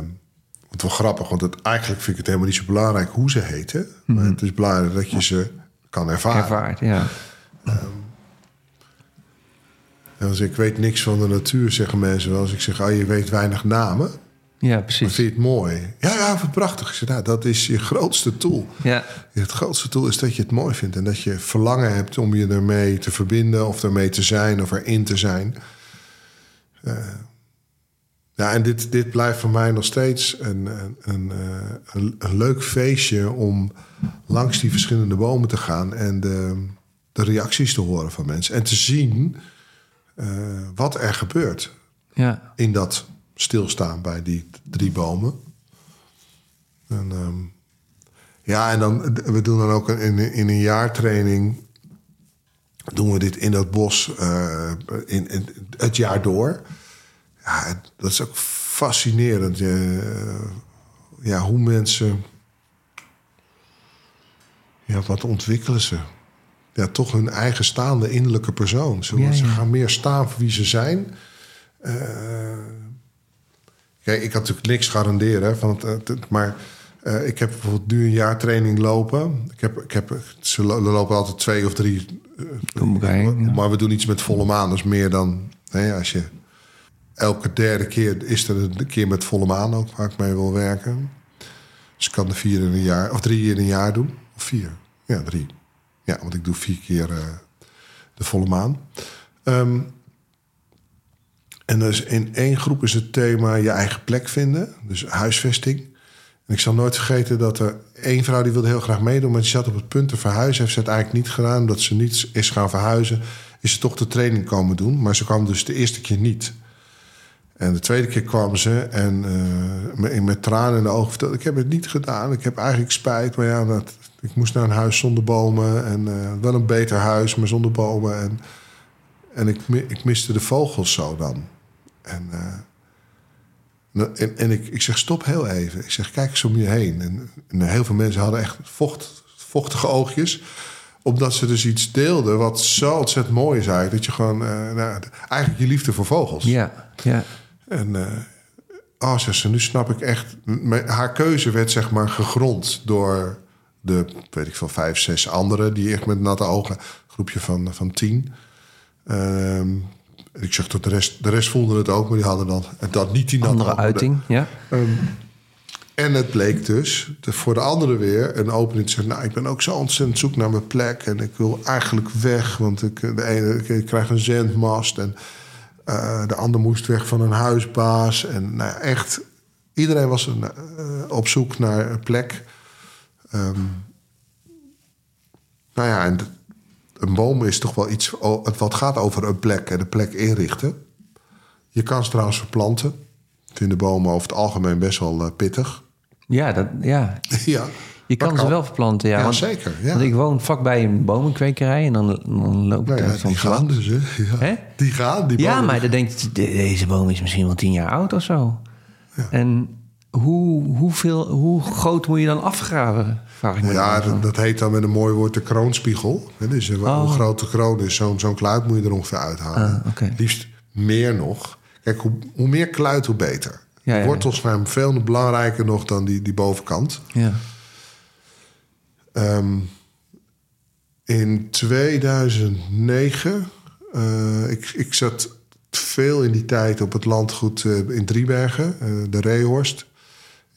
wat wel grappig, want het, eigenlijk vind ik het helemaal niet zo belangrijk hoe ze heten. Mm-hmm. Maar het is belangrijk dat je ze kan ervaren. Ervaart, ja. Um, Als ik weet niks van de natuur, zeggen mensen wel. Als ik zeg, ah, je weet weinig namen. Ja, precies. Maar vind je het mooi? Ja, ja, wat prachtig. Ik zeg, nou, dat is je grootste tool. Ja. Het grootste tool is dat je het mooi vindt. En dat je verlangen hebt om je ermee te verbinden. Of ermee te zijn. Of erin te zijn. Uh, ja, en dit, dit blijft voor mij nog steeds een, een, een, een leuk feestje. Om langs die verschillende bomen te gaan. En de, de reacties te horen van mensen. En te zien... Uh, wat er gebeurt ja. in dat stilstaan bij die drie bomen. En, um, ja, en dan, we doen dan ook in, in een jaartraining... doen we dit in dat bos uh, in, in, het jaar door. Ja, het, dat is ook fascinerend. Uh, ja, hoe mensen... Ja, wat ontwikkelen ze... Ja, toch hun eigen staande innerlijke persoon. Ze, ja, ja. ze gaan meer staan voor wie ze zijn. Uh, kijk, ik kan natuurlijk niks garanderen. Van het, het, maar uh, ik heb bijvoorbeeld nu een jaar training lopen. Ik heb, ik heb, ze lopen altijd twee of drie. Uh, okay, maar, ja. maar we doen iets met volle maan. Dus meer dan... Nee, als je elke derde keer is er een keer met volle maan ook waar ik mee wil werken. Dus ik kan er vier in een jaar... Of drie in een jaar doen. Of vier. Ja, drie. Ja, want ik doe vier keer uh, de volle maan. Um, en dus in één groep is het thema je eigen plek vinden. Dus huisvesting. En ik zal nooit vergeten dat er één vrouw... die wilde heel graag meedoen, maar die zat op het punt te verhuizen. Heeft ze het eigenlijk niet gedaan. Omdat ze niet is gaan verhuizen, is ze toch de training komen doen. Maar ze kwam dus de eerste keer niet. En de tweede keer kwam ze en uh, met tranen in de ogen vertelde... ik heb het niet gedaan, ik heb eigenlijk spijt. Maar ja, dat, ik moest naar een huis zonder bomen. En uh, wel een beter huis, maar zonder bomen. En, en ik, ik miste de vogels zo dan. En, uh, en, en ik, ik zeg, stop heel even. Ik zeg, kijk eens om je heen. En, en heel veel mensen hadden echt vocht, vochtige oogjes... omdat ze dus iets deelden wat zo ontzettend mooi is eigenlijk. Dat je gewoon, uh, nou, eigenlijk je liefde voor vogels. Ja, ja. En uh, oh, zegt ze, nu snap ik echt... Mijn, haar keuze werd zeg maar gegrond door de, weet ik veel, vijf, zes anderen... die echt met natte ogen, een groepje van, van tien. Uh, ik zeg tot de rest, de rest voelde het ook, maar die hadden dan dat niet die natte andere ogen. Uiting, ja. Um, en het bleek dus de, voor de anderen weer een opening te zeggen... nou, ik ben ook zo ontzettend zoek naar mijn plek... en ik wil eigenlijk weg, want ik, de ene, ik krijg een zendmast... en uh, de ander moest weg van een huisbaas. En nou, echt, iedereen was een, uh, op zoek naar een plek. Um, nou ja, en de, een boom is toch wel iets... wat gaat over een plek en de plek inrichten. Je kan ze trouwens verplanten. Vinden bomen over het algemeen best wel uh, pittig. Ja, dat, ja. ja je kan, kan ze wel verplanten, ja. ja want, zeker, ja. Want ik woon vlakbij een bomenkwekerij en dan, dan loopt nou ja, het van die gaan dus, hè? Ja. Hè? Die gaan, die bomen. Ja, maar dan denkt je, deze boom is misschien wel tien jaar oud of zo. Ja. En hoe, hoeveel, hoe groot moet je dan afgraven? Vraag ik me ja, dat, dat heet dan met een mooi woord de kroonspiegel. Dus hoe oh. groot de kroon is, zo'n zo'n kluit moet je er ongeveer uithalen. Ah, okay. Liefst meer nog. Kijk, hoe, hoe meer kluit, hoe beter. Ja, ja, ja. Wortels zijn veel belangrijker nog dan die, die bovenkant. Ja. Um, in tweeduizend negen... Uh, ik, ik zat veel in die tijd op het landgoed uh, in Driebergen, uh, de Reehorst.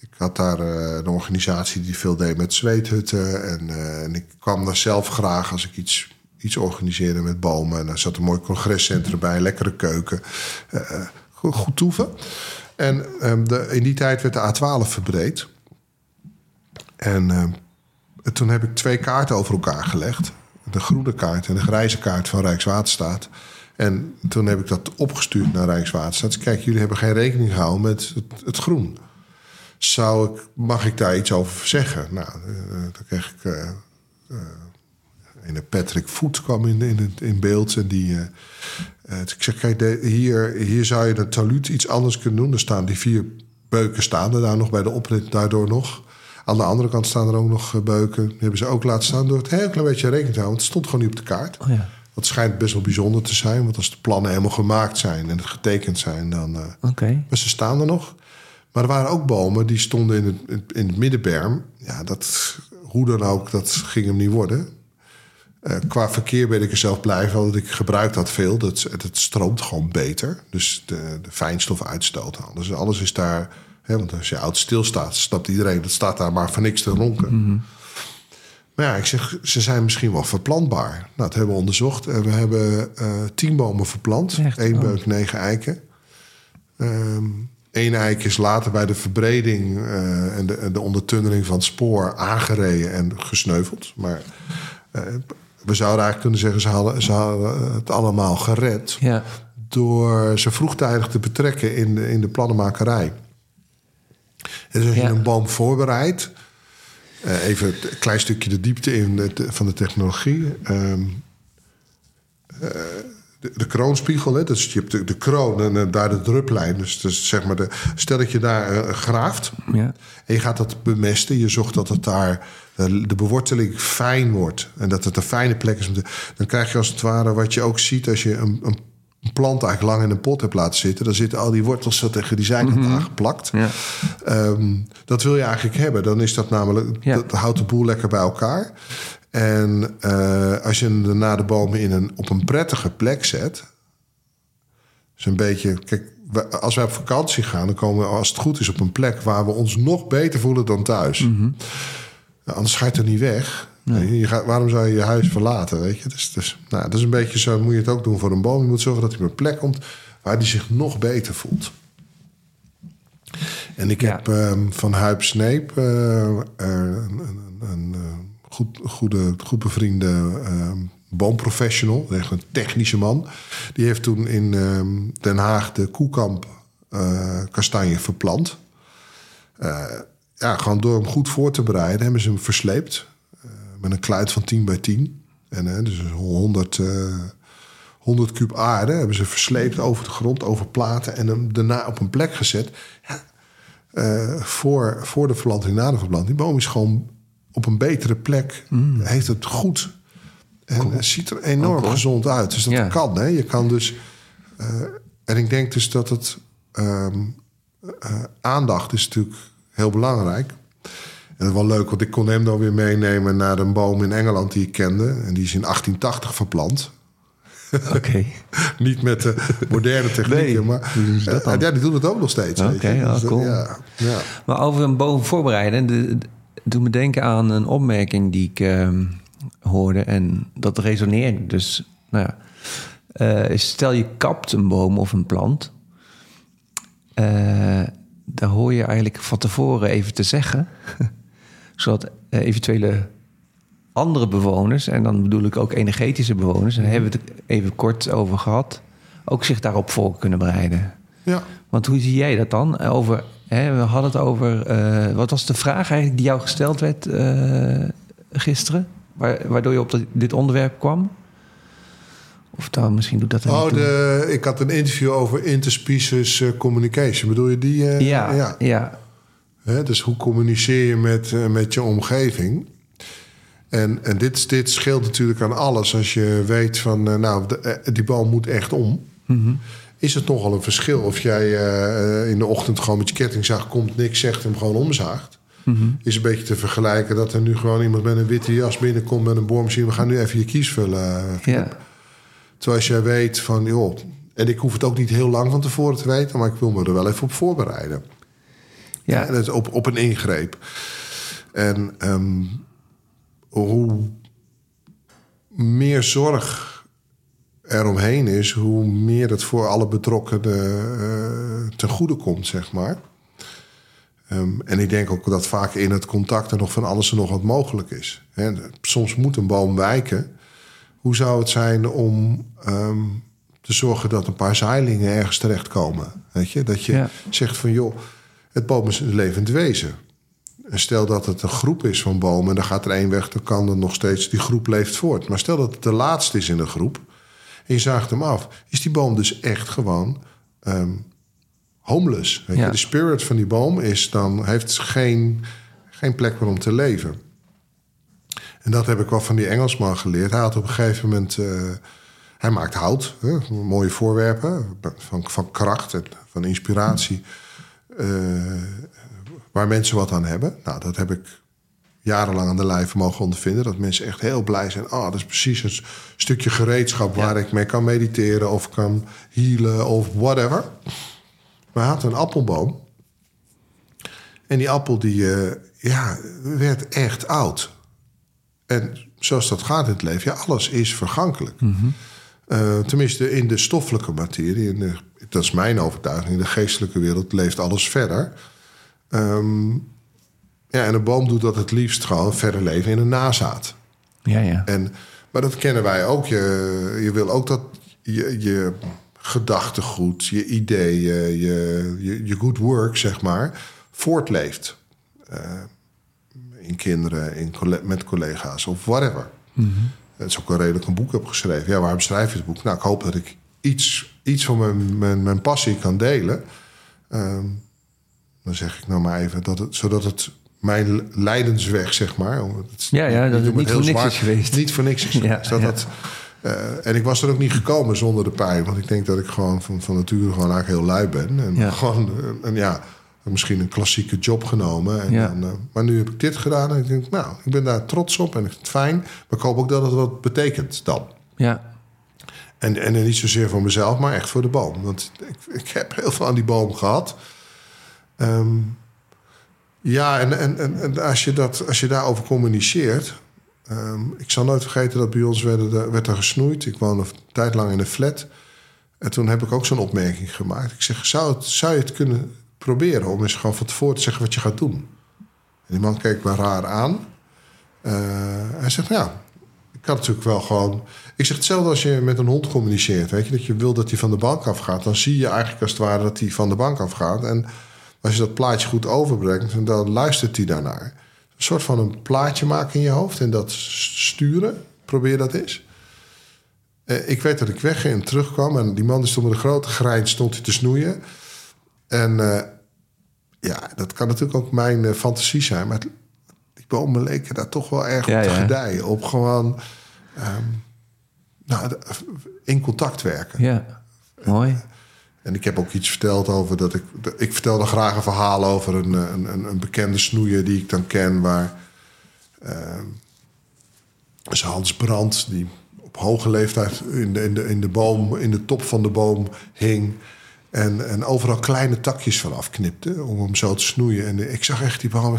Ik had daar uh, een organisatie die veel deed met zweethutten. En, uh, en ik kwam daar zelf graag als ik iets... iets organiseren met bomen. En daar zat een mooi congrescentrum bij, lekkere keuken. Uh, goed, goed toeven. En um, de, in die tijd werd de A twaalf verbreed. En um, toen heb ik twee kaarten over elkaar gelegd. De groene kaart en de grijze kaart van Rijkswaterstaat. En toen heb ik dat opgestuurd naar Rijkswaterstaat. Kijk, jullie hebben geen rekening gehouden met het, het groen. Zou ik, mag ik daar iets over zeggen? Nou, uh, dan kreeg ik... Uh, uh, en Patrick Voet kwam in, in, in beeld. En die, uh, uh, ik zeg, kijk, de, hier, hier zou je de taluut iets anders kunnen doen. Er staan die vier beuken staan er daar nog bij de oprit daardoor nog. Aan de andere kant staan er ook nog beuken. Die hebben ze ook laten staan door het heel klein beetje rekening te houden. Want het stond gewoon niet op de kaart. Oh ja. Dat schijnt best wel bijzonder te zijn. Want als de plannen helemaal gemaakt zijn en het getekend zijn, dan... Uh, okay. Maar ze staan er nog. Maar er waren ook bomen die stonden in het, in het middenberm. Ja, dat, hoe dan ook, dat ging hem niet worden. Uh, qua verkeer ben ik er zelf blij van, want ik gebruik dat veel. Dat, het, het stroomt gewoon beter. Dus de, de fijnstofuitstoot. Dus alles is daar... Hè, want als je oud stilstaat, snapt iedereen... dat staat daar maar voor niks te ronken. Mm-hmm. Maar ja, ik zeg, ze zijn misschien wel verplantbaar. Nou, dat hebben we onderzocht. En we hebben uh, tien bomen verplant. Echt? Eén oh. beuk, negen eiken. Um, Eén eik is later bij de verbreding... Uh, en, de, en de ondertunnering van het spoor... aangereden en gesneuveld. Maar... Uh, we zouden eigenlijk kunnen zeggen... ze hadden, ze hadden het allemaal gered... Ja. Door ze vroegtijdig te betrekken in de, in de plannenmakerij. Dus als je ja. een boom voorbereidt... Uh, even een klein stukje de diepte in de, van de technologie... Um, uh, de, de kroonspiegel, hè? Dus je hebt de, de kroon en uh, daar de druplijn. Dus, dus zeg maar de, stel dat je daar uh, graaft ja. en je gaat dat bemesten... je zorgt dat het daar... de beworteling fijn wordt en dat het een fijne plek is. Dan krijg je als het ware wat je ook ziet... als je een, een plant eigenlijk lang in een pot hebt laten zitten... dan zitten al die wortels zo tegen die zijkant mm-hmm. aangeplakt. Ja. Um, dat wil je eigenlijk hebben. Dan is dat namelijk... Ja. dat houdt de boel lekker bij elkaar. En uh, als je daarna de bomen in een, op een prettige plek zet... is een beetje... Kijk, als wij op vakantie gaan... dan komen we, als het goed is, op een plek... waar we ons nog beter voelen dan thuis... Mm-hmm. Anders ga je het er niet weg. Nee. Je gaat, waarom zou je je huis verlaten? Weet je? Dus, dus, nou, dat is een beetje zo. Moet je het ook doen voor een boom. Je moet zorgen dat hij op een plek komt waar hij zich nog beter voelt. En ik ja. heb um, van Huib Sneep, uh, een, een, een goed, goede, goed bevriende uh, boomprofessional, echt een technische man. Die heeft toen in um, Den Haag de Koekamp uh, kastanje verplant. Uh, Ja, gewoon door hem goed voor te bereiden... hebben ze hem versleept. Uh, met een kluit van tien bij tien. En, uh, dus honderd, uh, honderd kuub aarde hebben ze versleept over de grond... over platen en hem daarna op een plek gezet. Ja, uh, voor, voor de verplanting, na de verplanting. Die boom is gewoon op een betere plek. Mm. Heeft het goed. En cool. het ziet er enorm okay. gezond uit. Dus dat yeah. kan. Hè? Je kan dus... Uh, en ik denk dus dat het... Um, uh, aandacht is natuurlijk... heel belangrijk. En dat is wel leuk, want ik kon hem dan weer meenemen... naar een boom in Engeland die ik kende. En die is in achttien tachtig verplant. Oké. Okay. Niet met de moderne technieken, nee, maar... Dat uh, ja, die doen het ook nog steeds. Oké, okay, ja, dus cool. Ja, ja. Maar over een boom voorbereiden... De, de, doet me denken aan een opmerking die ik uh, hoorde... en dat resoneerde dus. Nou ja, uh, stel je kapt een boom of een plant... Uh, daar hoor je eigenlijk van tevoren even te zeggen... zodat eventuele andere bewoners... en dan bedoel ik ook energetische bewoners... en daar hebben we het even kort over gehad... ook zich daarop voor kunnen bereiden. Ja. Want hoe zie jij dat dan? Over, hè, we hadden het over... Uh, wat was de vraag eigenlijk die jou gesteld werd uh, gisteren? Waardoor je op dit onderwerp kwam? Of dan misschien doet dat... Oh, de, ik had een interview over interspecies uh, communication. Bedoel je die? Uh, ja, ja. ja. Hè, dus hoe communiceer je met, uh, met je omgeving? En, en dit, dit scheelt natuurlijk aan alles. Als je weet van, uh, nou, de, uh, die bal moet echt om. Mm-hmm. Is het nogal een verschil of jij uh, in de ochtend gewoon met je kettingzaag komt... niks zegt en hem gewoon omzaagt? Mm-hmm. Is een beetje te vergelijken dat er nu gewoon iemand met een witte jas binnenkomt... met een boormachine, we gaan nu even je kies vullen. Uh, ja. Terwijl als jij weet van, joh... en ik hoef het ook niet heel lang van tevoren te weten... maar ik wil me er wel even op voorbereiden. Ja. ja dat is op, op een ingreep. En um, hoe meer zorg eromheen is... hoe meer het voor alle betrokkenen uh, ten goede komt, zeg maar. Um, en ik denk ook dat vaak in het contact... er nog van alles en nog wat mogelijk is. He, soms moet een boom wijken... Hoe zou het zijn om um, te zorgen dat een paar zaailingen ergens terechtkomen. Weet je? Dat je ja. zegt van joh, het boom is een levend wezen. En stel dat het een groep is van bomen, dan gaat er één weg, dan kan er nog steeds, die groep leeft voort. Maar stel dat het de laatste is in een groep en je zaagt hem af, is die boom dus echt gewoon um, homeless. Weet ja. je? De spirit van die boom is dan, heeft geen, geen plek meer om te leven. En dat heb ik wel van die Engelsman geleerd. Hij had op een gegeven moment... Uh, hij maakt hout, hè, mooie voorwerpen van, van kracht en van inspiratie. Uh, waar mensen wat aan hebben. Nou, dat heb ik jarenlang aan de lijve mogen ondervinden. Dat mensen echt heel blij zijn. Ah, dat is precies een stukje gereedschap waar ja. ik mee kan mediteren of kan healen of whatever. Maar hij had een appelboom. En die appel die uh, ja, werd echt oud. En zoals dat gaat in het leven, ja, alles is vergankelijk. Mm-hmm. Uh, tenminste, in de stoffelijke materie, in de, dat is mijn overtuiging, in de geestelijke wereld leeft alles verder. Um, ja, en een boom doet dat het liefst gewoon verder leven in een nazaat. Ja, ja. En, maar dat kennen wij ook. Je, je wil ook dat je, je gedachtegoed, je ideeën, je, je, je good work, zeg maar, voortleeft. Uh, in kinderen, in coll- met collega's of whatever. Mm-hmm. Het is ook al redelijk een boek heb geschreven. Ja, waarom schrijf je het boek? Nou, ik hoop dat ik iets, iets van mijn, mijn, mijn passie kan delen. Um, dan zeg ik nou maar even dat het, zodat het mijn lijdensweg, zeg maar. Het, ja, ja, dat het niet voor niks is geweest. Niet voor niks is geweest. Ja, ja. Dat, uh, en ik was er ook niet gekomen zonder de pijn, want ik denk dat ik gewoon van, van nature gewoon eigenlijk heel lui ben en ja. gewoon en ja. misschien een klassieke job genomen. En ja. dan, uh, maar nu heb ik dit gedaan en ik denk, nou, ik ben daar trots op en ik vind het fijn. Maar ik hoop ook dat het wat betekent dan. Ja. En, en niet zozeer voor mezelf, maar echt voor de boom. Want ik, ik heb heel veel aan die boom gehad. Um, ja, en, en, en, en als, je dat, als je daarover communiceert... Um, ik zal nooit vergeten dat bij ons werd er, werd er gesnoeid. Ik woonde een tijd lang in een flat. En toen heb ik ook zo'n opmerking gemaakt. Ik zeg, zou, het, zou je het kunnen... proberen om eens gewoon van tevoren te zeggen wat je gaat doen. En die man keek me raar aan. Uh, hij zegt, nou ja, ik kan natuurlijk wel gewoon... Ik zeg hetzelfde als je met een hond communiceert. Weet je, dat je wil dat hij van de bank afgaat. Dan zie je eigenlijk als het ware dat hij van de bank afgaat. En als je dat plaatje goed overbrengt, dan luistert hij daarnaar. Een soort van een plaatje maken in je hoofd en dat sturen. Probeer dat eens. Uh, ik weet dat ik wegging en terugkwam. En die man die stond met een grote grijn stond hij te snoeien... En uh, ja, dat kan natuurlijk ook mijn uh, fantasie zijn. Maar het, die bomen leken daar toch wel erg ja, op te ja. gedijen. Op gewoon um, nou, de, in contact werken. Ja, mooi. En, en ik heb ook iets verteld over dat ik... De, ik vertelde graag een verhaal over een, een, een, een bekende snoeier die ik dan ken. Waar um, is Hans Brandt, die op hoge leeftijd in de, in, de, in de boom, in de top van de boom hing... En, en overal kleine takjes van afknipte om hem zo te snoeien. En ik zag echt die boom.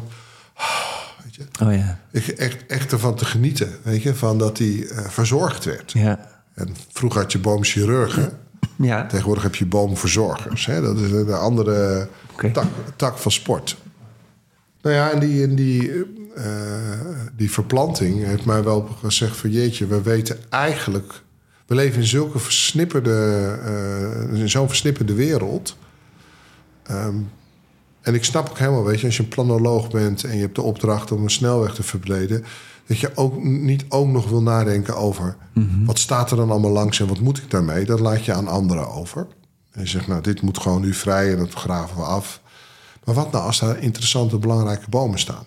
Weet je, oh ja. Ik echt, echt ervan te genieten, weet je, van dat hij uh, verzorgd werd. Ja. En vroeger had je boomchirurgen. Ja. Tegenwoordig heb je boomverzorgers. Hè? Dat is een andere okay. tak, tak van sport. Nou ja, en die, en die, uh, die verplanting heeft mij wel gezegd van jeetje, we weten eigenlijk... We leven in zulke versnipperde, uh, in zo'n versnipperde wereld. Um, en ik snap ook helemaal, weet je, als je een planoloog bent en je hebt de opdracht om een snelweg te verbreden, dat je ook niet ook nog wil nadenken over mm-hmm. wat staat er dan allemaal langs en wat moet ik daarmee? Dat laat je aan anderen over. En je zegt, nou, dit moet gewoon nu vrij en dat graven we af. Maar wat nou als daar interessante, belangrijke bomen staan?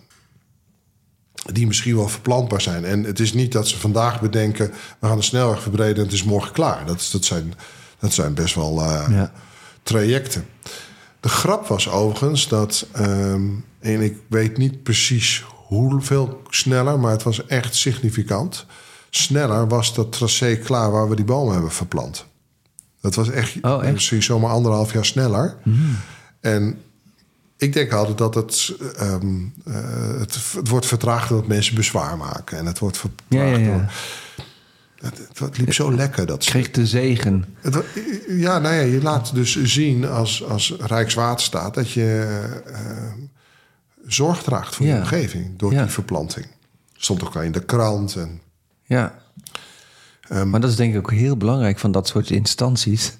Die misschien wel verplantbaar zijn. En het is niet dat ze vandaag bedenken... we gaan de snelweg verbreden en het is morgen klaar. Dat, dat, zijn, dat zijn best wel uh, ja. trajecten. De grap was overigens dat... Um, en ik weet niet precies hoeveel sneller... maar het was echt significant. Sneller was dat tracé klaar waar we die bomen hebben verplant. Dat was echt, oh, echt? misschien zomaar anderhalf jaar sneller. Mm. En... Ik denk altijd dat het, um, uh, het, het wordt vertraagd dat mensen bezwaar maken. En het wordt vertraagd ja, ja, ja. door... Het, het, het liep zo lekker. Dat kreeg de zegen. Het, ja, nou ja, je laat dus zien als, als Rijkswaterstaat... dat je uh, zorg draagt voor ja. de omgeving door ja. die verplanting. Stond ook al in de krant. En... Ja. Um, maar dat is denk ik ook heel belangrijk van dat soort instanties.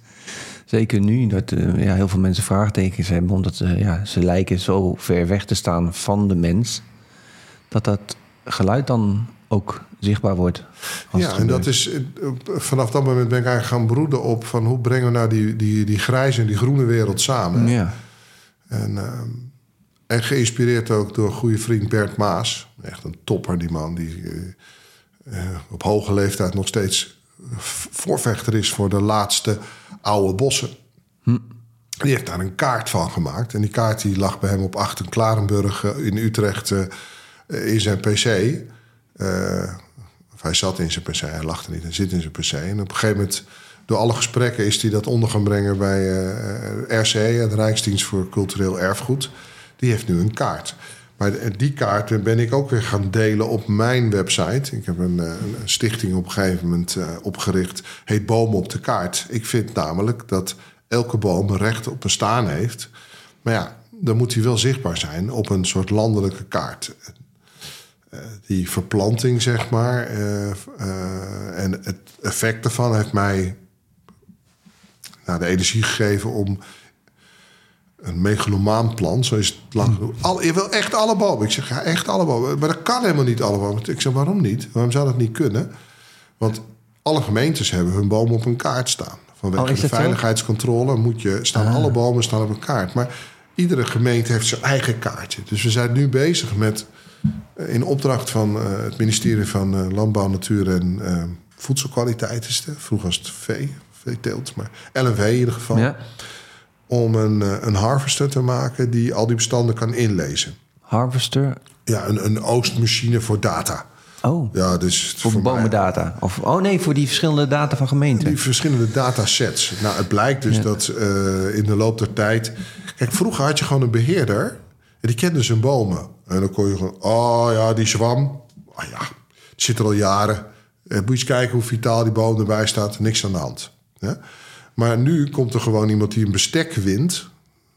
Zeker nu dat uh, ja, heel veel mensen vraagtekens hebben, omdat uh, ja, ze lijken zo ver weg te staan van de mens, dat dat geluid dan ook zichtbaar wordt. Ja, en dat is vanaf dat moment ben ik eigenlijk gaan broeden op van hoe brengen we nou die, die, die grijze en die groene wereld samen. Ja. En, uh, en geïnspireerd ook door goede vriend Bert Maas. Echt een topper, die man, die uh, op hoge leeftijd nog steeds voorvechter is voor de laatste oude bossen. Hm. Die heeft daar een kaart van gemaakt. En die kaart die lag bij hem op Achtenklarenburg uh, in Utrecht uh, in zijn pc. Uh, of hij zat in zijn pc, hij lag er niet, hij zit in zijn pc. En op een gegeven moment, door alle gesprekken, is hij dat onder gaan brengen bij uh, R C E, de Rijksdienst voor Cultureel Erfgoed. Die heeft nu een kaart. Maar die kaart ben ik ook weer gaan delen op mijn website. Ik heb een, een stichting op een gegeven moment uh, opgericht. Heet Bomen op de kaart. Ik vind namelijk dat elke boom recht op bestaan heeft. Maar ja, dan moet hij wel zichtbaar zijn op een soort landelijke kaart. Uh, die verplanting, zeg maar, uh, uh, en het effect daarvan heeft mij nou, de energie gegeven om een megalomaanplan, zo is het lang genoeg. Al, je wil echt alle bomen. Ik zeg, ja, echt alle bomen. Maar dat kan helemaal niet alle bomen. Ik zeg, waarom niet? Waarom zou dat niet kunnen? Want alle gemeentes hebben hun bomen op een kaart staan. Vanwege oh, de veiligheidscontrole moet je, staan ah. alle bomen staan op een kaart. Maar iedere gemeente heeft zijn eigen kaartje. Dus we zijn nu bezig met, in opdracht van uh, het ministerie van uh, Landbouw, Natuur en uh, Voedselkwaliteit is het. Vroeger was het vee, veeteelt, maar L N V in ieder geval. Ja. Om een, een harvester te maken die al die bestanden kan inlezen. Harvester? Ja, een, een oogstmachine voor data. Oh, ja, dus voor, voor bomendata? Of, oh nee, voor die verschillende data van gemeenten. Die verschillende datasets. Nou, het blijkt dus ja. dat uh, in de loop der tijd... Kijk, vroeger had je gewoon een beheerder en die kende zijn bomen. En dan kon je gewoon, oh ja, die zwam. Oh ja, die zit er al jaren. Uh, moet je eens kijken hoe vitaal die boom erbij staat. Niks aan de hand. Ja? Maar nu komt er gewoon iemand die een bestek wint.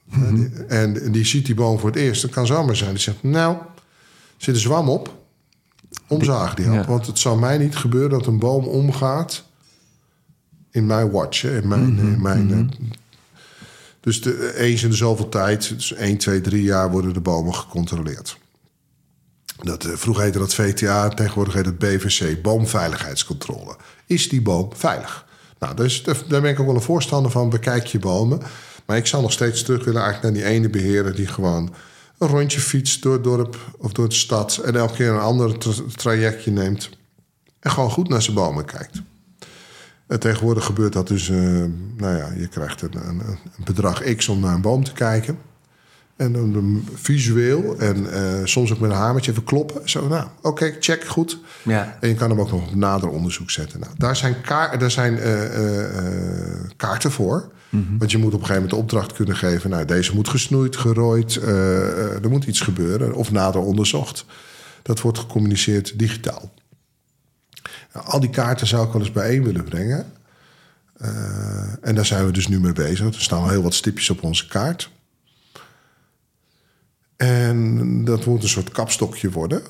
Mm-hmm. En die ziet die boom voor het eerst. Dat kan zomaar zijn. Die zegt, nou, er zit een zwam op. Omzaag die hand. Ja. Want het zou mij niet gebeuren dat een boom omgaat in mijn watch. Hè, in mijn, mm-hmm. in mijn, mm-hmm. Dus de, eens in de zoveel tijd, dus één, twee, drie jaar, worden de bomen gecontroleerd. Dat, vroeger heette dat V T A, tegenwoordig heet het B V C, boomveiligheidscontrole. Is die boom veilig? Nou, dus daar ben ik ook wel een voorstander van. Bekijk je bomen. Maar ik zou nog steeds terug willen eigenlijk naar die ene beheerder die gewoon een rondje fietst door het dorp of door de stad en elke keer een ander tra- trajectje neemt en gewoon goed naar zijn bomen kijkt. En tegenwoordig gebeurt dat dus. Uh, nou ja, je krijgt een, een, een bedrag X om naar een boom te kijken. En dan visueel en uh, soms ook met een hamertje even kloppen. Zo, nou, oké, okay, check, goed. Ja. En je kan hem ook nog op nader onderzoek zetten. Nou, daar zijn, kaart, daar zijn uh, uh, kaarten voor. Mm-hmm. Want je moet op een gegeven moment de opdracht kunnen geven. Nou, deze moet gesnoeid, gerooid. Uh, uh, er moet iets gebeuren. Of nader onderzocht. Dat wordt gecommuniceerd digitaal. Nou, al die kaarten zou ik wel eens bijeen willen brengen. Uh, en daar zijn we dus nu mee bezig. Er staan al heel wat stipjes op onze kaart. En dat moet een soort kapstokje worden,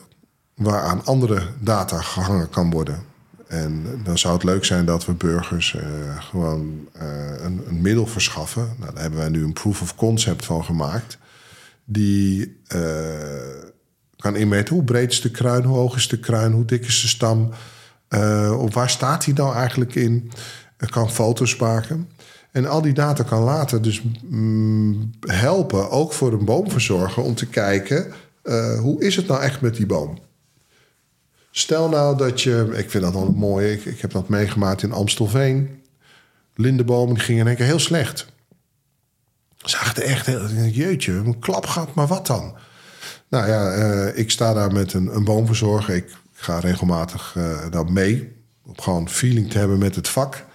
waaraan andere data gehangen kan worden. En dan zou het leuk zijn dat we burgers uh, gewoon uh, een, een middel verschaffen. Nou, daar hebben wij nu een proof of concept van gemaakt. Die uh, kan inmeten hoe breed is de kruin, hoe hoog is de kruin, hoe dik is de stam. Uh, of waar staat hij nou eigenlijk in? Er kan foto's maken. En al die data kan later dus mm, helpen, ook voor een boomverzorger, om te kijken, uh, hoe is het nou echt met die boom? Stel nou dat je, ik vind dat wel mooi, ik, ik heb dat meegemaakt in Amstelveen. Lindenbomen die gingen in één keer heel slecht. Zagen er echt heel, jeetje, een klap gehad, maar wat dan? Nou ja, uh, ik sta daar met een, een boomverzorger. Ik ga regelmatig uh, dan mee, om gewoon feeling te hebben met het vak.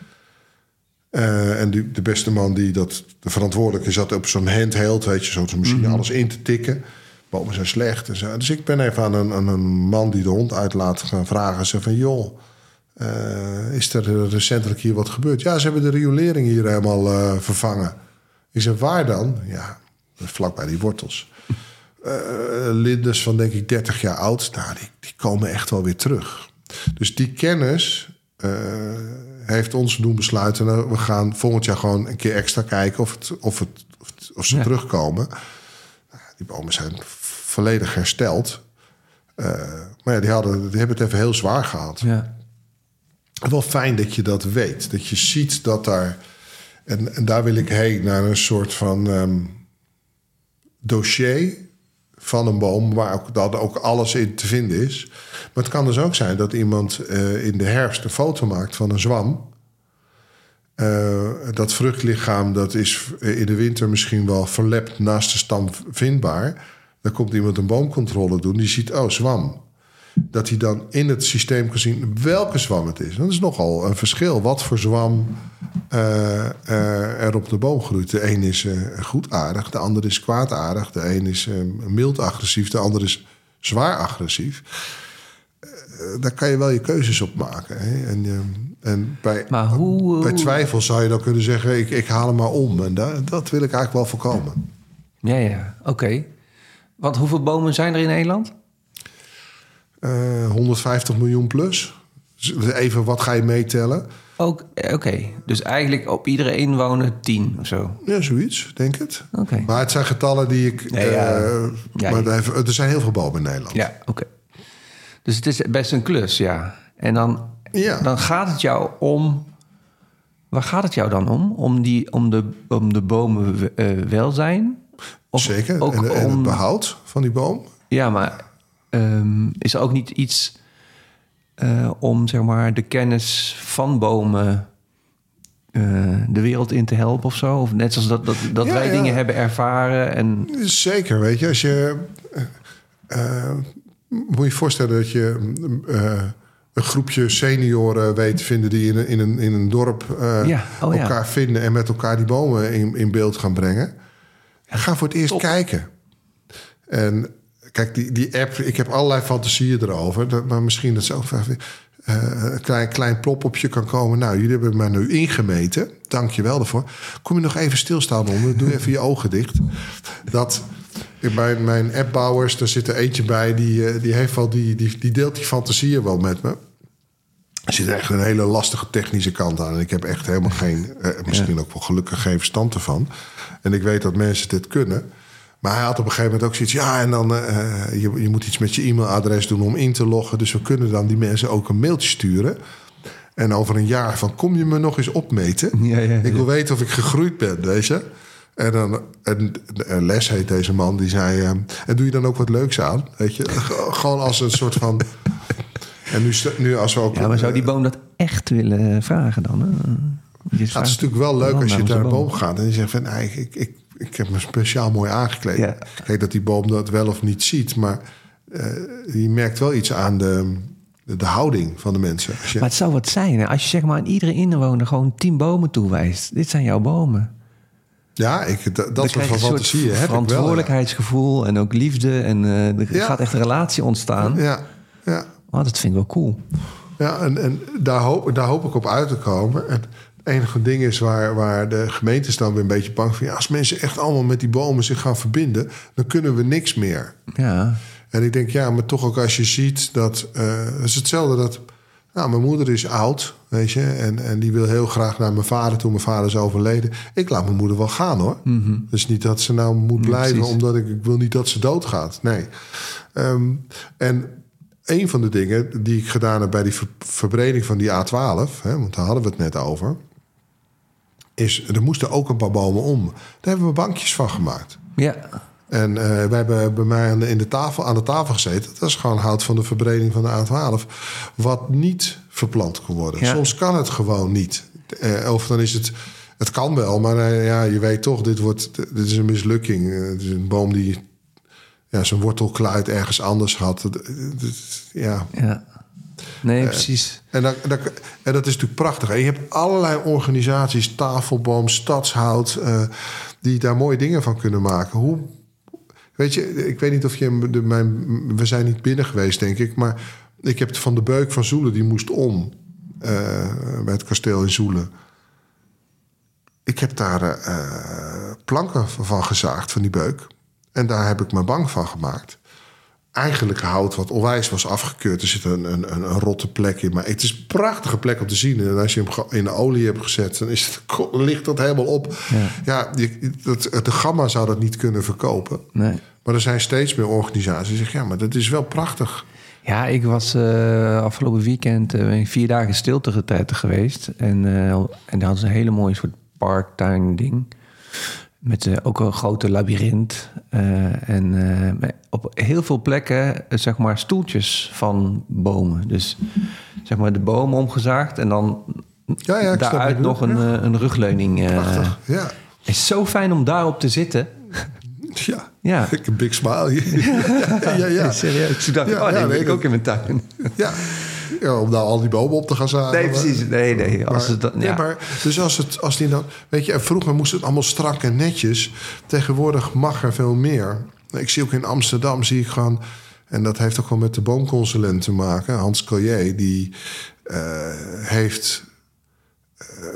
Uh, en die, de beste man die dat, de verantwoordelijke, zat op zo'n handheld, weet je, zo'n machine, mm-hmm. alles in te tikken. Bomen zijn slecht. En zo. Dus ik ben even aan een, aan een man die de hond uitlaat gaan vragen. Ze van, joh, uh, is er recentelijk hier wat gebeurd? Ja, ze hebben de riolering hier helemaal uh, vervangen. Ik zeg, waar dan? Ja, vlakbij die wortels. Uh, linders van, denk ik, dertig jaar oud. Nou, die, die komen echt wel weer terug. Dus die kennis uh, heeft ons doen besluiten, we gaan volgend jaar gewoon een keer extra kijken of, het, of, het, of, het, of ze ja. terugkomen. Die bomen zijn volledig hersteld. Uh, maar ja, die, hadden, die hebben het even heel zwaar gehad. Ja. Wel fijn dat je dat weet. Dat je ziet dat daar... En, en daar wil ik heen naar een soort van um, dossier van een boom... waar ook, dat ook alles in te vinden is. Maar het kan dus ook zijn dat iemand uh, in de herfst een foto maakt van een zwam. Uh, dat vruchtlichaam dat is in de winter misschien wel verlept naast de stam vindbaar. Dan komt iemand een boomcontrole doen, die ziet, oh, zwam. Dat hij dan in het systeem kan zien welke zwam het is. Dat is nogal een verschil. Wat voor zwam uh, uh, er op de boom groeit. De een is uh, goedaardig, de ander is kwaadaardig. De een is uh, mild agressief, de ander is zwaar agressief. Uh, daar kan je wel je keuzes op maken. Hè? En, uh, en bij, maar hoe, bij twijfel zou je dan kunnen zeggen, ik, ik haal hem maar om. En da, dat wil ik eigenlijk wel voorkomen. Ja, ja, oké. Okay. Want hoeveel bomen zijn er in Nederland? Uh, honderdvijftig miljoen plus. Even wat ga je meetellen. Oké, okay. Dus eigenlijk op iedere inwoner tien of zo? Ja, zoiets, denk het. Okay. Maar het zijn getallen die ik... Nee, uh, uh, ja, maar er zijn heel veel bomen in Nederland. Ja, oké. Okay. Dus het is best een klus, ja. En dan, ja. dan gaat het jou om... Waar gaat het jou dan om? Om, die, om, de, om de bomen uh, welzijn? Of zeker, ook en, en om... het behoud van die boom. Ja, maar... Um, is er ook niet iets uh, om zeg maar, de kennis van bomen uh, de wereld in te helpen of zo? Of net zoals dat, dat, dat ja, wij ja. dingen hebben ervaren? En... Zeker, weet je. Als je uh, moet je voorstellen dat je uh, een groepje senioren weet vinden... die in, in, een, in een dorp uh, ja. oh, elkaar ja. vinden en met elkaar die bomen in, in beeld gaan brengen. En ga voor het eerst Top. kijken. En... Kijk, die, die app, ik heb allerlei fantasieën erover. Dat, maar misschien dat ze ook uh, een klein, klein plop-opje kan komen. Nou, jullie hebben mij nu ingemeten. Dank je wel daarvoor. Kom je nog even stilstaan onder? Doe even je ogen dicht. Dat, bij mijn appbouwers, daar zit er eentje bij. Die, die, heeft wel die, die, die deelt die fantasieën wel met me. Er zit echt een hele lastige technische kant aan. En ik heb echt helemaal geen, uh, misschien ja. ook wel gelukkig geen verstand ervan. En ik weet dat mensen dit kunnen. Maar hij had op een gegeven moment ook zoiets... ja, en dan uh, je, je moet iets met je e-mailadres doen om in te loggen. Dus we kunnen dan die mensen ook een mailtje sturen. En over een jaar van, kom je me nog eens opmeten? Ja, ja, ja. Ik wil weten of ik gegroeid ben, weet je? En dan en, en Les heet deze man, die zei... Uh, en doe je dan ook wat leuks aan, weet je? Gewoon als een soort van... En nu, nu als we ook... Ja, maar zou die boom dat echt willen vragen dan? Hè? Ja, vraagt, het is natuurlijk wel leuk als je naar de boom gaat... en je zegt van, nee, ik... ik Ik heb me speciaal mooi aangekleed. Ja. Kijk, dat die boom dat wel of niet ziet. Maar uh, je merkt wel iets aan de, de, de houding van de mensen. Als je... Maar het zou wat zijn. Hè? Als je zeg maar aan iedere inwoner gewoon tien bomen toewijst. Dit zijn jouw bomen. Ja, ik, dat, dat soort van fantasieën heb ik wel. Verantwoordelijkheidsgevoel ja. en ook liefde. En uh, er ja. gaat echt een relatie ontstaan. Ja. Ja. Oh, dat vind ik wel cool. Ja, en, en daar, hoop, daar hoop ik op uit te komen... En, het enige ding is waar, waar de gemeentes dan weer een beetje bang van... Ja, als mensen echt allemaal met die bomen zich gaan verbinden... dan kunnen we niks meer. Ja. En ik denk, ja, maar toch ook als je ziet dat... Uh, het is hetzelfde dat... Nou, mijn moeder is oud, weet je... En, en die wil heel graag naar mijn vader toen mijn vader is overleden. Ik laat mijn moeder wel gaan, hoor. Mm-hmm. Dus niet dat ze nou moet blijven... Ja, omdat ik, ik wil niet dat ze doodgaat, nee. Um, en... Een van de dingen die ik gedaan heb bij die ver- verbreding van die A twaalf... Hè, want daar hadden we het net over... is, er moesten ook een paar bomen om. Daar hebben we bankjes van gemaakt. Ja. En uh, we hebben bij mij aan de, in de tafel, aan de tafel gezeten. Dat is gewoon hout van de verbreding van de A twaalf... wat niet verplant kon worden. Ja. Soms kan het gewoon niet. Uh, of dan is het... Het kan wel, maar uh, ja, je weet toch... Dit, wordt, dit is een mislukking. Uh, het is een boom die... Ja, zo'n wortelkluit ergens anders had. Ja. ja. Nee, precies. En dat, dat, en dat is natuurlijk prachtig. En je hebt allerlei organisaties, Tafelboom, Stadshout... Uh, die daar mooie dingen van kunnen maken. Hoe, weet je, ik weet niet of je... De, mijn, we zijn niet binnen geweest, denk ik. Maar ik heb van de beuk van Zoelen, die moest om. Uh, bij het kasteel in Zoelen. Ik heb daar uh, planken van gezaagd, van die beuk... En daar heb ik me bang van gemaakt. eigenlijk hout wat onwijs was afgekeurd. Er zit een, een, een rotte plek in. Maar het is een prachtige plek om te zien. En als je hem in de olie hebt gezet, dan is het, ligt dat helemaal op. Ja, ja je, dat, de Gamma zou dat niet kunnen verkopen. Nee. Maar er zijn steeds meer organisaties die zeggen... ja, maar dat is wel prachtig. Ja, ik was uh, afgelopen weekend uh, vier dagen stiltegetijden geweest. En, uh, en daar hadden ze een hele mooie soort parktuin ding... Met uh, ook een grote labyrint. Uh, en uh, op heel veel plekken, uh, zeg maar, stoeltjes van bomen. Dus zeg maar de bomen omgezaagd en dan ja, ja, daaruit nog een, uh, een rugleuning. Uh, Prachtig, ja. Het is zo fijn om daarop te zitten. Ja, ja. Ik een big smile. ja, ja, ja. Serieus, ik dacht, ja, oh nee, ja, nee, ik ook in mijn tuin. ja. Ja, om nou al die bomen op te gaan zagen. Nee, precies. Nee, nee. Als het dan, ja. Ja, maar, dus als het, als die dan... Weet je, vroeger moest het allemaal strak en netjes. Tegenwoordig mag er veel meer. Ik zie ook in Amsterdam, zie ik gewoon... En dat heeft ook wel met de boomconsulent te maken. Hans Collier, die uh, heeft... Uh,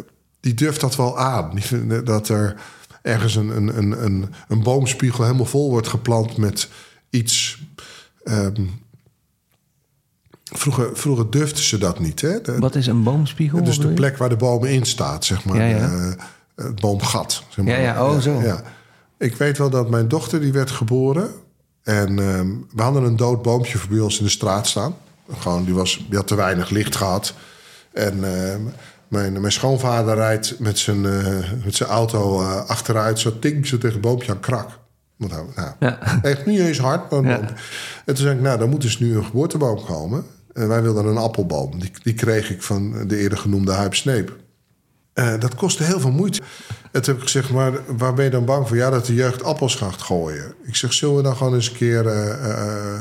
die durft dat wel aan. Dat er ergens een, een, een, een, een boomspiegel helemaal vol wordt geplant met iets... Um, Vroeger, vroeger durfden ze dat niet. Hè? De, Wat is een boomspiegel? Dus de plek waar de boom in staat, zeg maar. Ja, ja. Uh, het boomgat. Zeg maar. Ja, ja, oh zo. Ja. Ik weet wel dat mijn dochter, die werd geboren. En um, we hadden een dood boompje voor bij ons in de straat staan. Gewoon, die, was, die had te weinig licht gehad. En uh, mijn, mijn schoonvader rijdt met zijn, uh, met zijn auto uh, achteruit. Zo ting, zo tegen het boompje aan krak. Nou, ja. Echt niet eens hard. Maar ja. En toen zei ik, nou, dan moet dus nu een geboorteboom komen. En wij wilden een appelboom. Die, die kreeg ik van de eerder genoemde Huib Sneep. Uh, dat kostte heel veel moeite. En toen heb ik gezegd, maar waar ben je dan bang voor? Ja, dat de jeugd appels gaat gooien. Ik zeg, zullen we dan gewoon eens een keer uh, uh,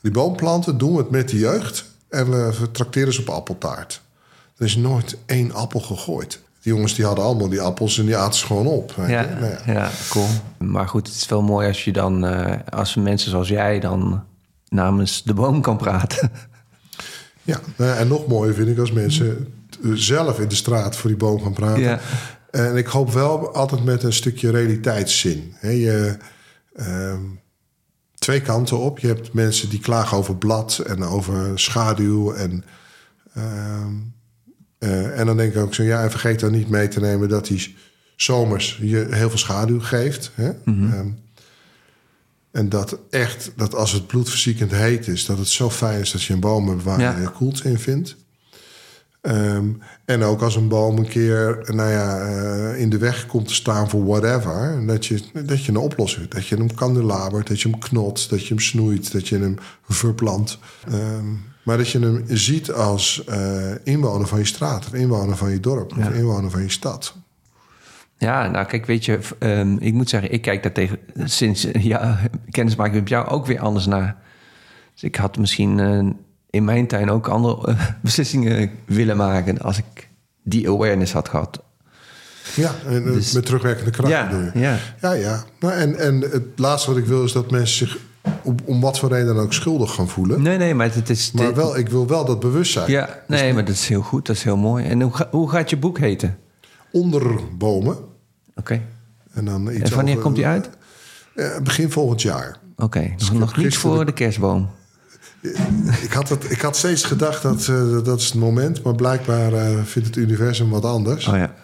die boom planten? Doen we het met de jeugd? En we trakteren ze op appeltaart. Er is nooit één appel gegooid. Die jongens die hadden allemaal die appels en die aten ze gewoon op. Weet ja, je? Nou ja. Ja, cool. Maar goed, het is wel mooi als je dan... Uh, als mensen zoals jij dan namens de boom kan praten... Ja, en nog mooier vind ik als mensen zelf in de straat voor die boom gaan praten. Ja. En ik hoop wel altijd met een stukje realiteitszin. He, je, um, twee kanten op. Je hebt mensen die klagen over blad en over schaduw. En, um, uh, en dan denk ik ook zo, ja, en vergeet dan niet mee te nemen... dat die zomers je heel veel schaduw geeft. He? Mm-hmm. Um, En dat echt, dat als het bloedverziekend heet is... dat het zo fijn is dat je een boom hebt waar ja. je koelt in vindt. Um, en ook als een boom een keer nou ja, uh, in de weg komt te staan voor whatever... dat je, dat je een oplossing hebt. Dat je hem kandelabert, dat je hem knot, dat je hem snoeit... dat je hem verplant. Um, maar dat je hem ziet als uh, inwoner van je straat... of inwoner van je dorp, ja. of inwoner van je stad... Ja, nou kijk, weet je, um, ik moet zeggen, ik kijk daar tegen sinds ja, kennismaking met jou ook weer anders naar. Dus ik had misschien uh, in mijn tuin ook andere uh, beslissingen willen maken als ik die awareness had gehad. Ja, en, dus, met terugwerkende kracht. Ja, ja. ja, ja. Nou, en, en het laatste wat ik wil is dat mensen zich om, om wat voor reden dan ook schuldig gaan voelen. Nee, nee, maar het is. Maar wel, ik wil wel dat bewustzijn. Ja, nee, dus, maar dat is heel goed, dat is heel mooi. En hoe, hoe gaat je boek heten? Onderbomen. Oké. En, dan iets en wanneer over, komt die uit? Uh, begin volgend jaar. Oké, okay, dus nog niet voor de, de kerstboom. Ik had, het, ik had steeds gedacht dat uh, dat is het moment... maar blijkbaar uh, vindt het universum wat anders. Oh, ja.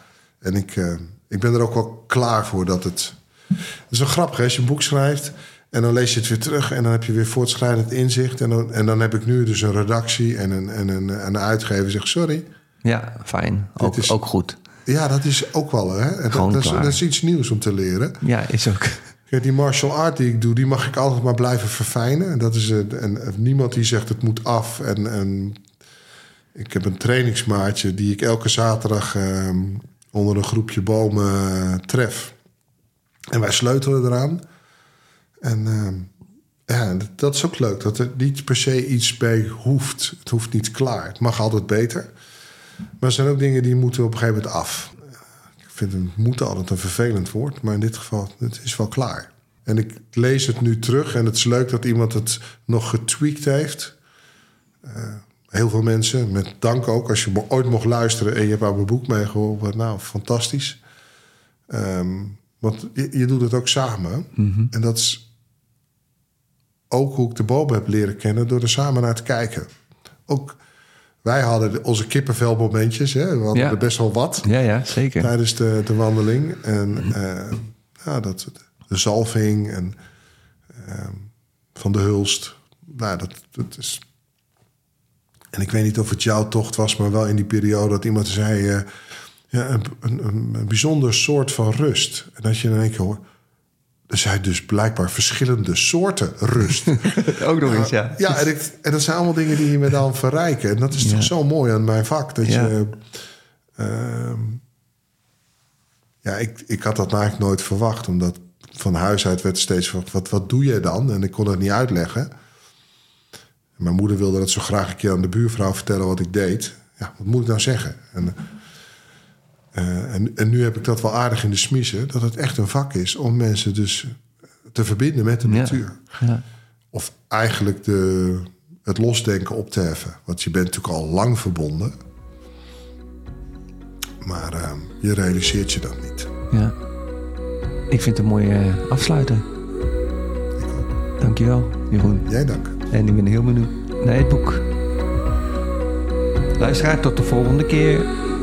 En ik, uh, ik ben er ook wel klaar voor dat het... Het is wel grappig, hè? Als je een boek schrijft... en dan lees je het weer terug... en dan heb je weer voortschrijdend inzicht... en dan, en dan heb ik nu dus een redactie en een, en een, en een uitgever zegt... sorry. Ja, fijn. Ook, is, ook goed. Ja, dat is ook wel, hè. Dat, dat, is, dat is iets nieuws om te leren. Ja, is ook. Kijk, die martial art die ik doe, die mag ik altijd maar blijven verfijnen. Dat is een, en niemand die zegt het moet af. En, en ik heb een trainingsmaatje die ik elke zaterdag eh, onder een groepje bomen tref. En wij sleutelen eraan. En eh, ja, dat, dat is ook leuk. Dat er niet per se iets bij hoeft. Het hoeft niet klaar. Het mag altijd beter. Maar er zijn ook dingen die moeten op een gegeven moment af. Ik vind het moeten altijd een vervelend woord, maar in dit geval het is wel klaar. En ik lees het nu terug en het is leuk dat iemand het nog getweakt heeft. Uh, heel veel mensen, met dank ook. Als je ooit mocht luisteren en je hebt aan mijn boek meegeholpen, nou, fantastisch. Um, want je, je doet het ook samen. Mm-hmm. En dat is ook hoe ik de bomen heb leren kennen door er samen naar te kijken. Ook wij hadden onze kippenvelmomentjes. Hè? We hadden ja. er best wel wat. Ja, ja, zeker. Tijdens de, de wandeling. En mm-hmm. uh, ja, dat, de zalving en uh, van de Hulst. Nou, dat, dat is... En ik weet niet of het jouw tocht was, maar wel in die periode dat iemand zei... Uh, ja, een, een, een bijzonder soort van rust. En dat je dan denk je hoor... Er zijn dus blijkbaar verschillende soorten rust. Ook nog eens, ja. Ja, en, ik, en dat zijn allemaal dingen die je me dan verrijken. En dat is ja. toch zo mooi aan mijn vak. Dat ja. je... Uh, ja, ik, ik had dat eigenlijk nooit verwacht. Omdat van huis uit werd steeds van... Wat, wat doe je dan? En ik kon het niet uitleggen. Mijn moeder wilde dat zo graag een keer aan de buurvrouw vertellen wat ik deed. Ja, wat moet ik nou zeggen? En... Uh, en, en nu heb ik dat wel aardig in de smiezen... dat het echt een vak is om mensen dus te verbinden met de natuur. Ja, ja. Of eigenlijk de, het losdenken op te heffen. Want je bent natuurlijk al lang verbonden. Maar uh, je realiseert je dat niet. Ja. Ik vind het een mooie afsluiter. Dankjewel, Jeroen. Jij dank. En ik ben heel benieuwd naar het boek. Luisteraar, tot de volgende keer...